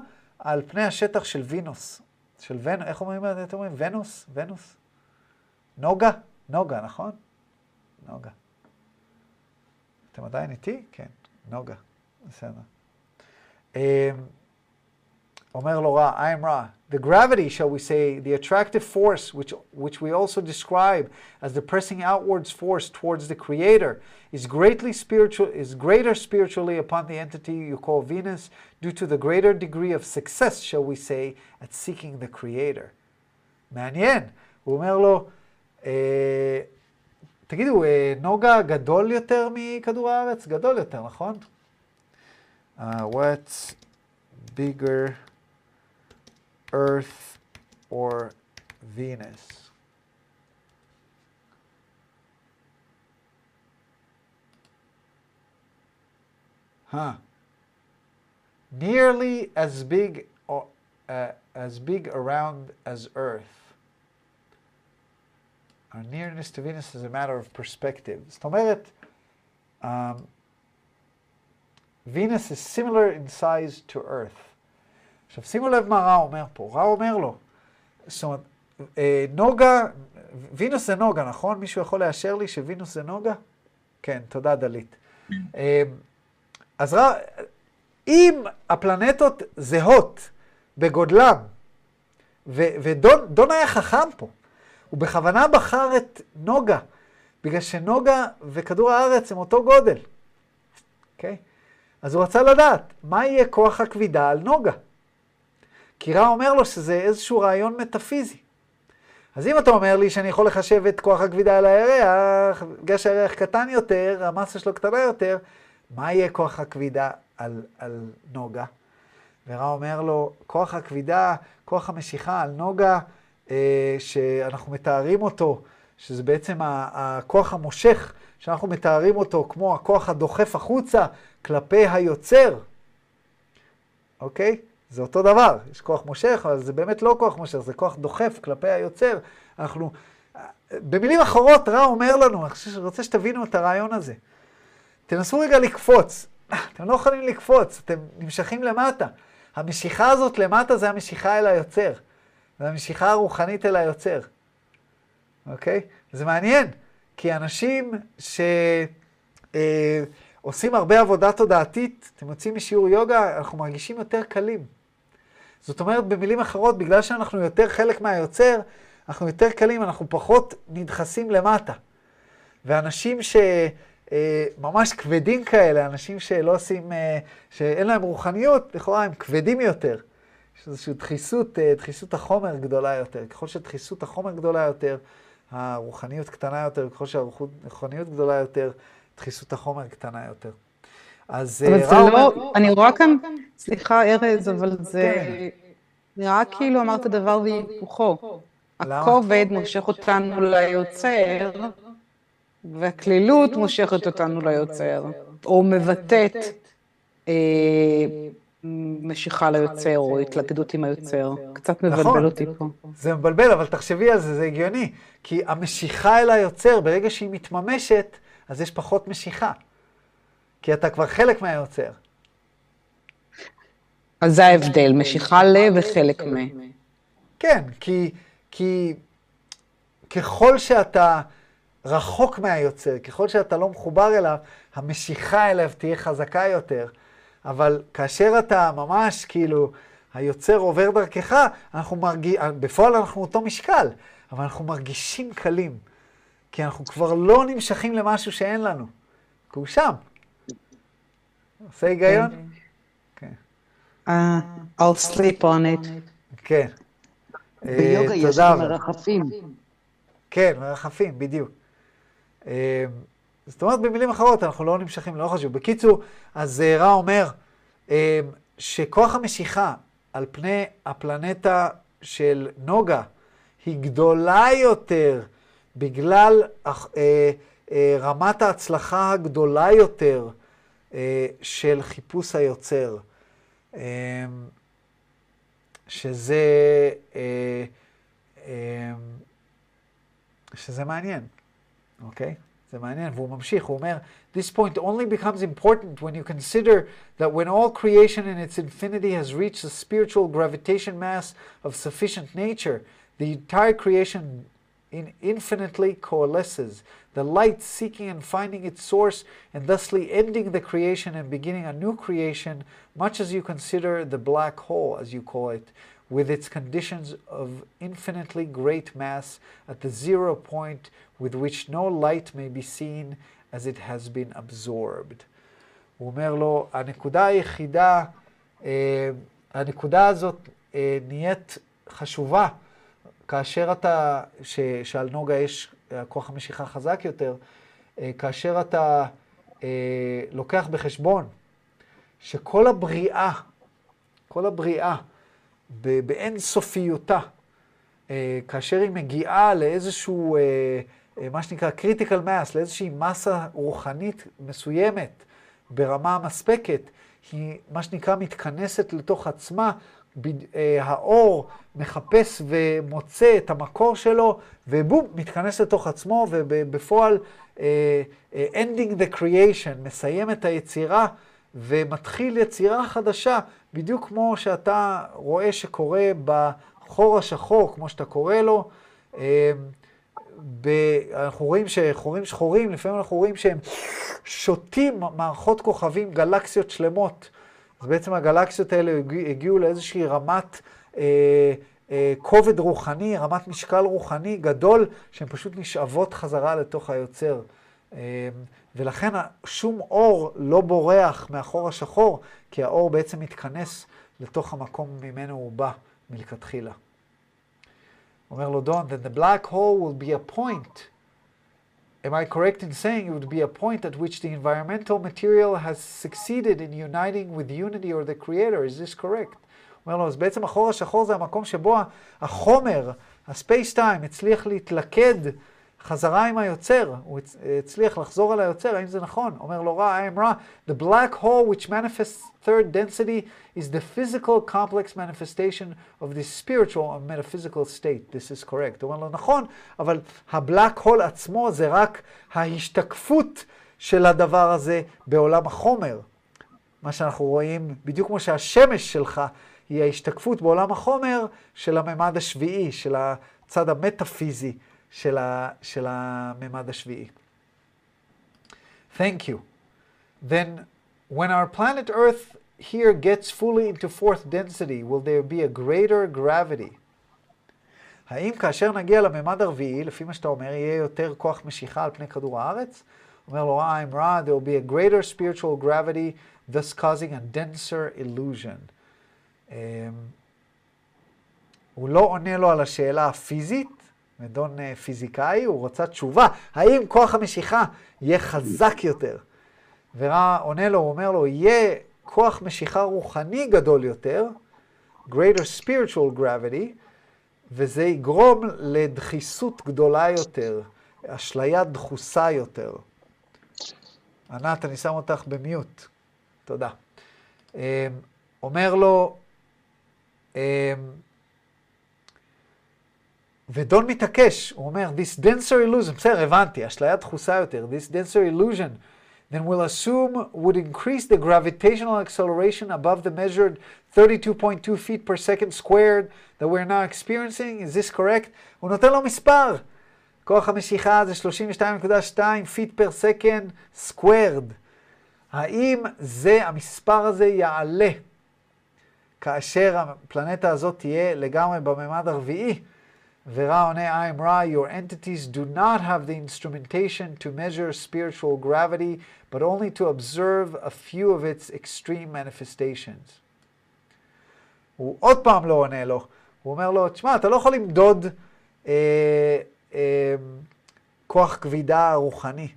על פני השטח של וינוס, של ונוס, איך אומרים, אתם אומרים? ונוס? ונוס? נוגה? נוגה, נכון? נוגה. אתם עדיין איתי? כן, נוגה. בסדר. אומר לו רע, I am Ra. The gravity, shall we say, the attractive force, which, which we also describe as the pressing outwards force towards the Creator, is greatly spiritual, is greater spiritually upon the entity you call Venus, due to the greater degree of success, shall we say, at seeking the Creator. מעניין. הוא אומר לו, תגידו, נוגה גדול יותר מכדור הארץ? גדול יותר, נכון? What's bigger? Earth or Venus. Huh. Nearly as big uh, as big around as Earth. Our nearness to Venus is a matter of perspective. זאת אומרת, um, Venus is similar in size to Earth. עכשיו, שימו לב מה רע אומר פה. רע אומר לו, זאת אומרת, נוגה, וינוס זה נוגה, נכון? מישהו יכול לאשר לי שוינוס זה נוגה? כן, תודה דלית. אז רע, אם הפלנטות זהות בגודלם, ודון היה חכם פה, הוא בכוונה בחר את נוגה, בגלל שנוגה וכדור הארץ הם אותו גודל. אוקיי? אז הוא רצה לדעת, מה יהיה כוח הכבידה על נוגה? כי רע אומר לו שזה איזשהו רעיון מטאפיזי. אז אם אתה אומר לי שאני יכול לחשב את כוח הכבידה על הירח, בגלל שהירח קטן יותר, המסה שלו קטנה יותר, מה יהיה כוח הכבידה על, על נוגה? ורה אומר לו, כוח הכבידה, כוח המשיכה על נוגה, אה, שאנחנו מתארים אותו, שזה בעצם הכוח המושך, שאנחנו מתארים אותו כמו הכוח הדוחף החוצה כלפי היוצר. אוקיי? זה אותו דבר, יש כוח מושך, אבל זה באמת לא כוח מושך, זה כוח דוחף כלפי היוצר. אנחנו, במילים אחרות, רע אומר לנו, אני רוצה שתבינו את הרעיון הזה. תנסו רגע לקפוץ, אתם לא יכולים לקפוץ, אתם נמשכים למטה. המשיכה הזאת למטה זה המשיכה אל היוצר, זה המשיכה הרוחנית אל היוצר. אוקיי? זה מעניין, כי אנשים ש... אה, עושים הרבה עבודה תודעתית, אתם יוצאים משיעור יוגה, אנחנו מרגישים יותר קלים. זאת אומרת, במילים אחרות, בגלל שאנחנו יותר חלק מהיוצר, אנחנו יותר קלים, אנחנו פחות נדחסים למטה. ואנשים שממש כבדים כאלה, אנשים שלא עושים, שאין להם רוחניות, לכאורה הם כבדים יותר. יש איזושהי דחיסות, דחיסות החומר גדולה יותר. ככל שדחיסות החומר גדולה יותר, הרוחניות קטנה יותר, ככל שהרוחניות גדולה יותר, דחיסות החומר קטנה יותר. אז אני רואה כאן, סליחה ארז, אבל זה נראה כאילו אמרת דבר והיפוכו. הכובד מושך אותנו ליוצר, והכלילות מושכת אותנו ליוצר, או מבטאת משיכה ליוצר, או התלכדות עם היוצר. קצת מבלבל אותי פה. זה מבלבל, אבל תחשבי על זה, זה הגיוני. כי המשיכה אל היוצר, ברגע שהיא מתממשת, אז יש פחות משיכה, כי אתה כבר חלק מהיוצר. אז זה ההבדל, משיכה ל וחלק מה. כן, כי, כי ככל שאתה רחוק מהיוצר, ככל שאתה לא מחובר אליו, המשיכה אליו תהיה חזקה יותר. אבל כאשר אתה ממש כאילו, היוצר עובר דרכך, אנחנו מרגיש, בפועל אנחנו אותו משקל, אבל אנחנו מרגישים קלים. כי אנחנו כבר לא נמשכים למשהו שאין לנו. כי הוא שם. עושה היגיון? כן. I'll sleep on it. כן. ביוגה יש מרחפים. כן, מרחפים, בדיוק. זאת אומרת, במילים אחרות, אנחנו לא נמשכים, לא חשוב. בקיצור, אז רע אומר, שכוח המשיכה על פני הפלנטה של נוגה, היא גדולה יותר, בגלל אה, אה, רמת ההצלחה הגדולה יותר אה, של חיפוש היוצר, אה, שזה, אה, אה, שזה מעניין, אוקיי? זה מעניין, והוא ממשיך, הוא אומר, This point only becomes important when you consider that when all creation in its infinity has reached a spiritual gravitation mass of sufficient nature, the entire creation in infinitely coalesces, the light seeking and finding its source, and thusly ending the creation and beginning a new creation, much as you consider the black hole, as you call it, with its conditions of infinitely great mass at the zero point with which no light may be seen as it has been absorbed. הוא אומר לו, הנקודה היחידה, הנקודה הזאת נהיית חשובה, כאשר אתה, ש, שעל נוגה יש כוח המשיכה חזק יותר, כאשר אתה אה, לוקח בחשבון שכל הבריאה, כל הבריאה ב, באין סופיותה, אה, כאשר היא מגיעה לאיזשהו, אה, מה שנקרא critical mass, לאיזושהי מסה רוחנית מסוימת ברמה מספקת, היא מה שנקרא מתכנסת לתוך עצמה, האור מחפש ומוצא את המקור שלו, ובום, מתכנס לתוך עצמו, ובפועל ending the creation, מסיים את היצירה, ומתחיל יצירה חדשה, בדיוק כמו שאתה רואה שקורה בחור השחור, כמו שאתה קורא לו. אנחנו רואים שחורים שחורים, לפעמים אנחנו רואים שהם שותים מערכות כוכבים, גלקסיות שלמות, אז בעצם הגלקסיות האלה הגיעו לאיזושהי רמת אה, אה, כובד רוחני, רמת משקל רוחני גדול, שהן פשוט נשאבות חזרה לתוך היוצר. אה, ולכן שום אור לא בורח מהחור השחור, כי האור בעצם מתכנס לתוך המקום ממנו הוא בא מלכתחילה. אומר לו דון, then the black hole will be a point. Am I correct in saying it would be a point at which the environmental material has succeeded in uniting with unity or the creator? Is this correct? אומר לו, אז בעצם החור השחור זה המקום שבו החומר, הספייס טיים, הצליח להתלכד חזרה עם היוצר, הוא הצליח לחזור על היוצר, האם זה נכון? אומר לו רע, I am רע. The black hole which manifests third density is the physical complex manifestation of the spiritual and metaphysical state. This is correct. הוא אומר לו נכון, אבל ה-black hole עצמו זה רק ההשתקפות של הדבר הזה בעולם החומר. מה שאנחנו רואים, בדיוק כמו שהשמש שלך היא ההשתקפות בעולם החומר של הממד השביעי, של הצד המטאפיזי. של ה, של הממד השביעי. Thank you. Then, when our planet Earth here gets fully into fourth density, will there be a greater gravity? האם כאשר נגיע לממד הרביעי, לפי מה שאתה אומר, יהיה יותר כוח משיכה על פני כדור הארץ? אומר לו, I'm Ra, there will be a greater spiritual gravity, thus causing a denser illusion. Um, הוא לא עונה לו על השאלה הפיזית, מדון פיזיקאי, הוא רוצה תשובה, האם כוח המשיכה יהיה חזק יותר? ורע עונה לו, הוא אומר לו, יהיה כוח משיכה רוחני גדול יותר, greater spiritual gravity, וזה יגרום לדחיסות גדולה יותר, אשליה דחוסה יותר. ענת, אני שם אותך במיוט. תודה. אומר לו, ודון מתעקש, הוא אומר, this denser illusion, בסדר, הבנתי, אשליה דחוסה יותר, this denser illusion, then we'll assume would increase the gravitational acceleration above the measured thirty-two point two feet per second squared that we're now experiencing, is this correct? הוא נותן לו מספר, כוח המשיכה זה שלושים ושתיים נקודה שתיים feet per second squared. האם זה, המספר הזה יעלה, כאשר הפלנטה הזאת תהיה לגמרי בממד הרביעי, Vera oneh, I am Ra, your entities do not have the instrumentation to measure spiritual gravity, but only to observe a few of its extreme manifestations. הוא עוד פעם לא עונה לו. הוא אומר לו, תשמע, אתה לא יכול למדוד אה, אה, כוח כבידה רוחני.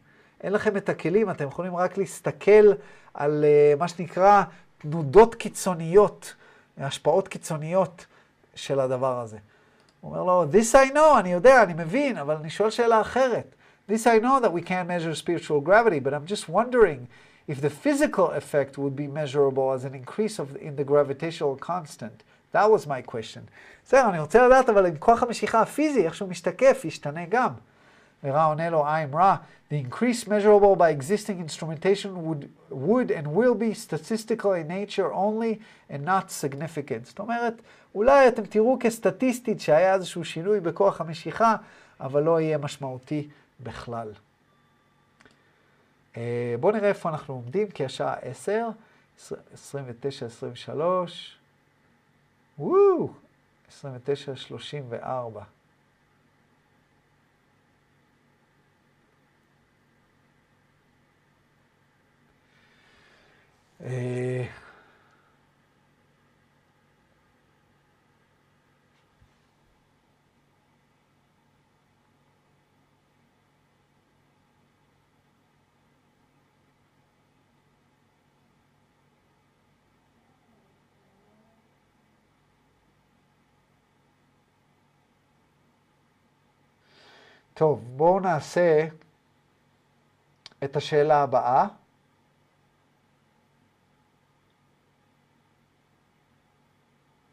אין לכם את הכלים, אתם יכולים רק להסתכל על אה, מה שנקרא תנודות קיצוניות, השפעות קיצוניות של הדבר הזה. הוא אומר לו, this I know, אני יודע, אני מבין, אבל אני שואל שאלה אחרת. This I know that we can't measure spiritual gravity, but I'm just wondering if the physical effect would be measurable as an increase of, in the gravitational constant. That was my question. בסדר, אני רוצה לדעת, אבל עם כוח המשיכה הפיזי, איך שהוא משתקף, ישתנה גם. ורע עונה לו, I'm Ra, the increase measurable by existing instrumentation would, would and will be statistical in nature only and not significant. זאת אומרת, אולי אתם תראו כסטטיסטית שהיה איזשהו שינוי בכוח המשיכה, אבל לא יהיה משמעותי בכלל. בואו נראה איפה אנחנו עומדים, כי השעה עשר, עשרים ותשע, עשרים ושלוש, וואו, עשרים ותשע, שלושים וארבע. טוב, בואו נעשה את השאלה הבאה.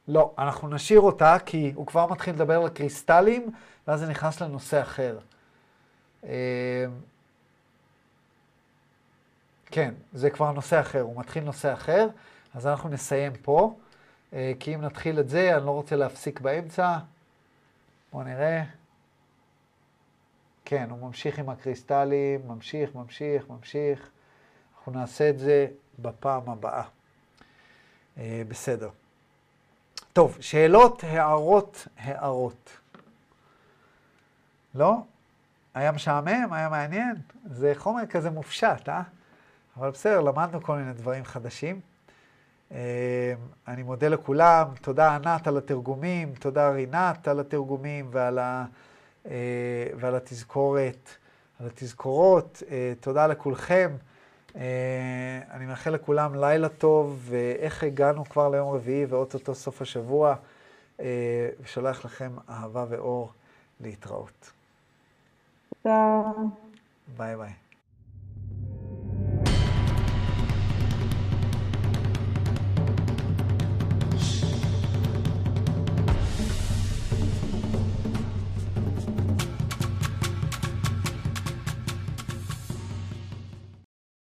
לא, אנחנו נשאיר אותה, כי הוא כבר מתחיל לדבר על הקריסטלים, ואז זה נכנס לנושא אחר. כן, זה כבר נושא אחר, הוא מתחיל נושא אחר, אז אנחנו נסיים פה, כי אם נתחיל את זה, אני לא רוצה להפסיק באמצע. בואו נראה. כן, הוא ממשיך עם הקריסטלים, ממשיך, ממשיך, ממשיך. אנחנו נעשה את זה בפעם הבאה. בסדר. טוב, שאלות, הערות, הערות. לא? היה משעמם? היה מעניין? זה חומר כזה מופשט, אה? אבל בסדר, למדנו כל מיני דברים חדשים. אני מודה לכולם, תודה ענת על התרגומים, תודה רינת על התרגומים ועל, ה, ועל התזכורת, על התזכורות, תודה לכולכם. אני מאחל לכולם לילה טוב, ואיך הגענו כבר ליום רביעי ואוטוטו סוף השבוע, ושולח לכם אהבה ואור להתראות. ביי ביי.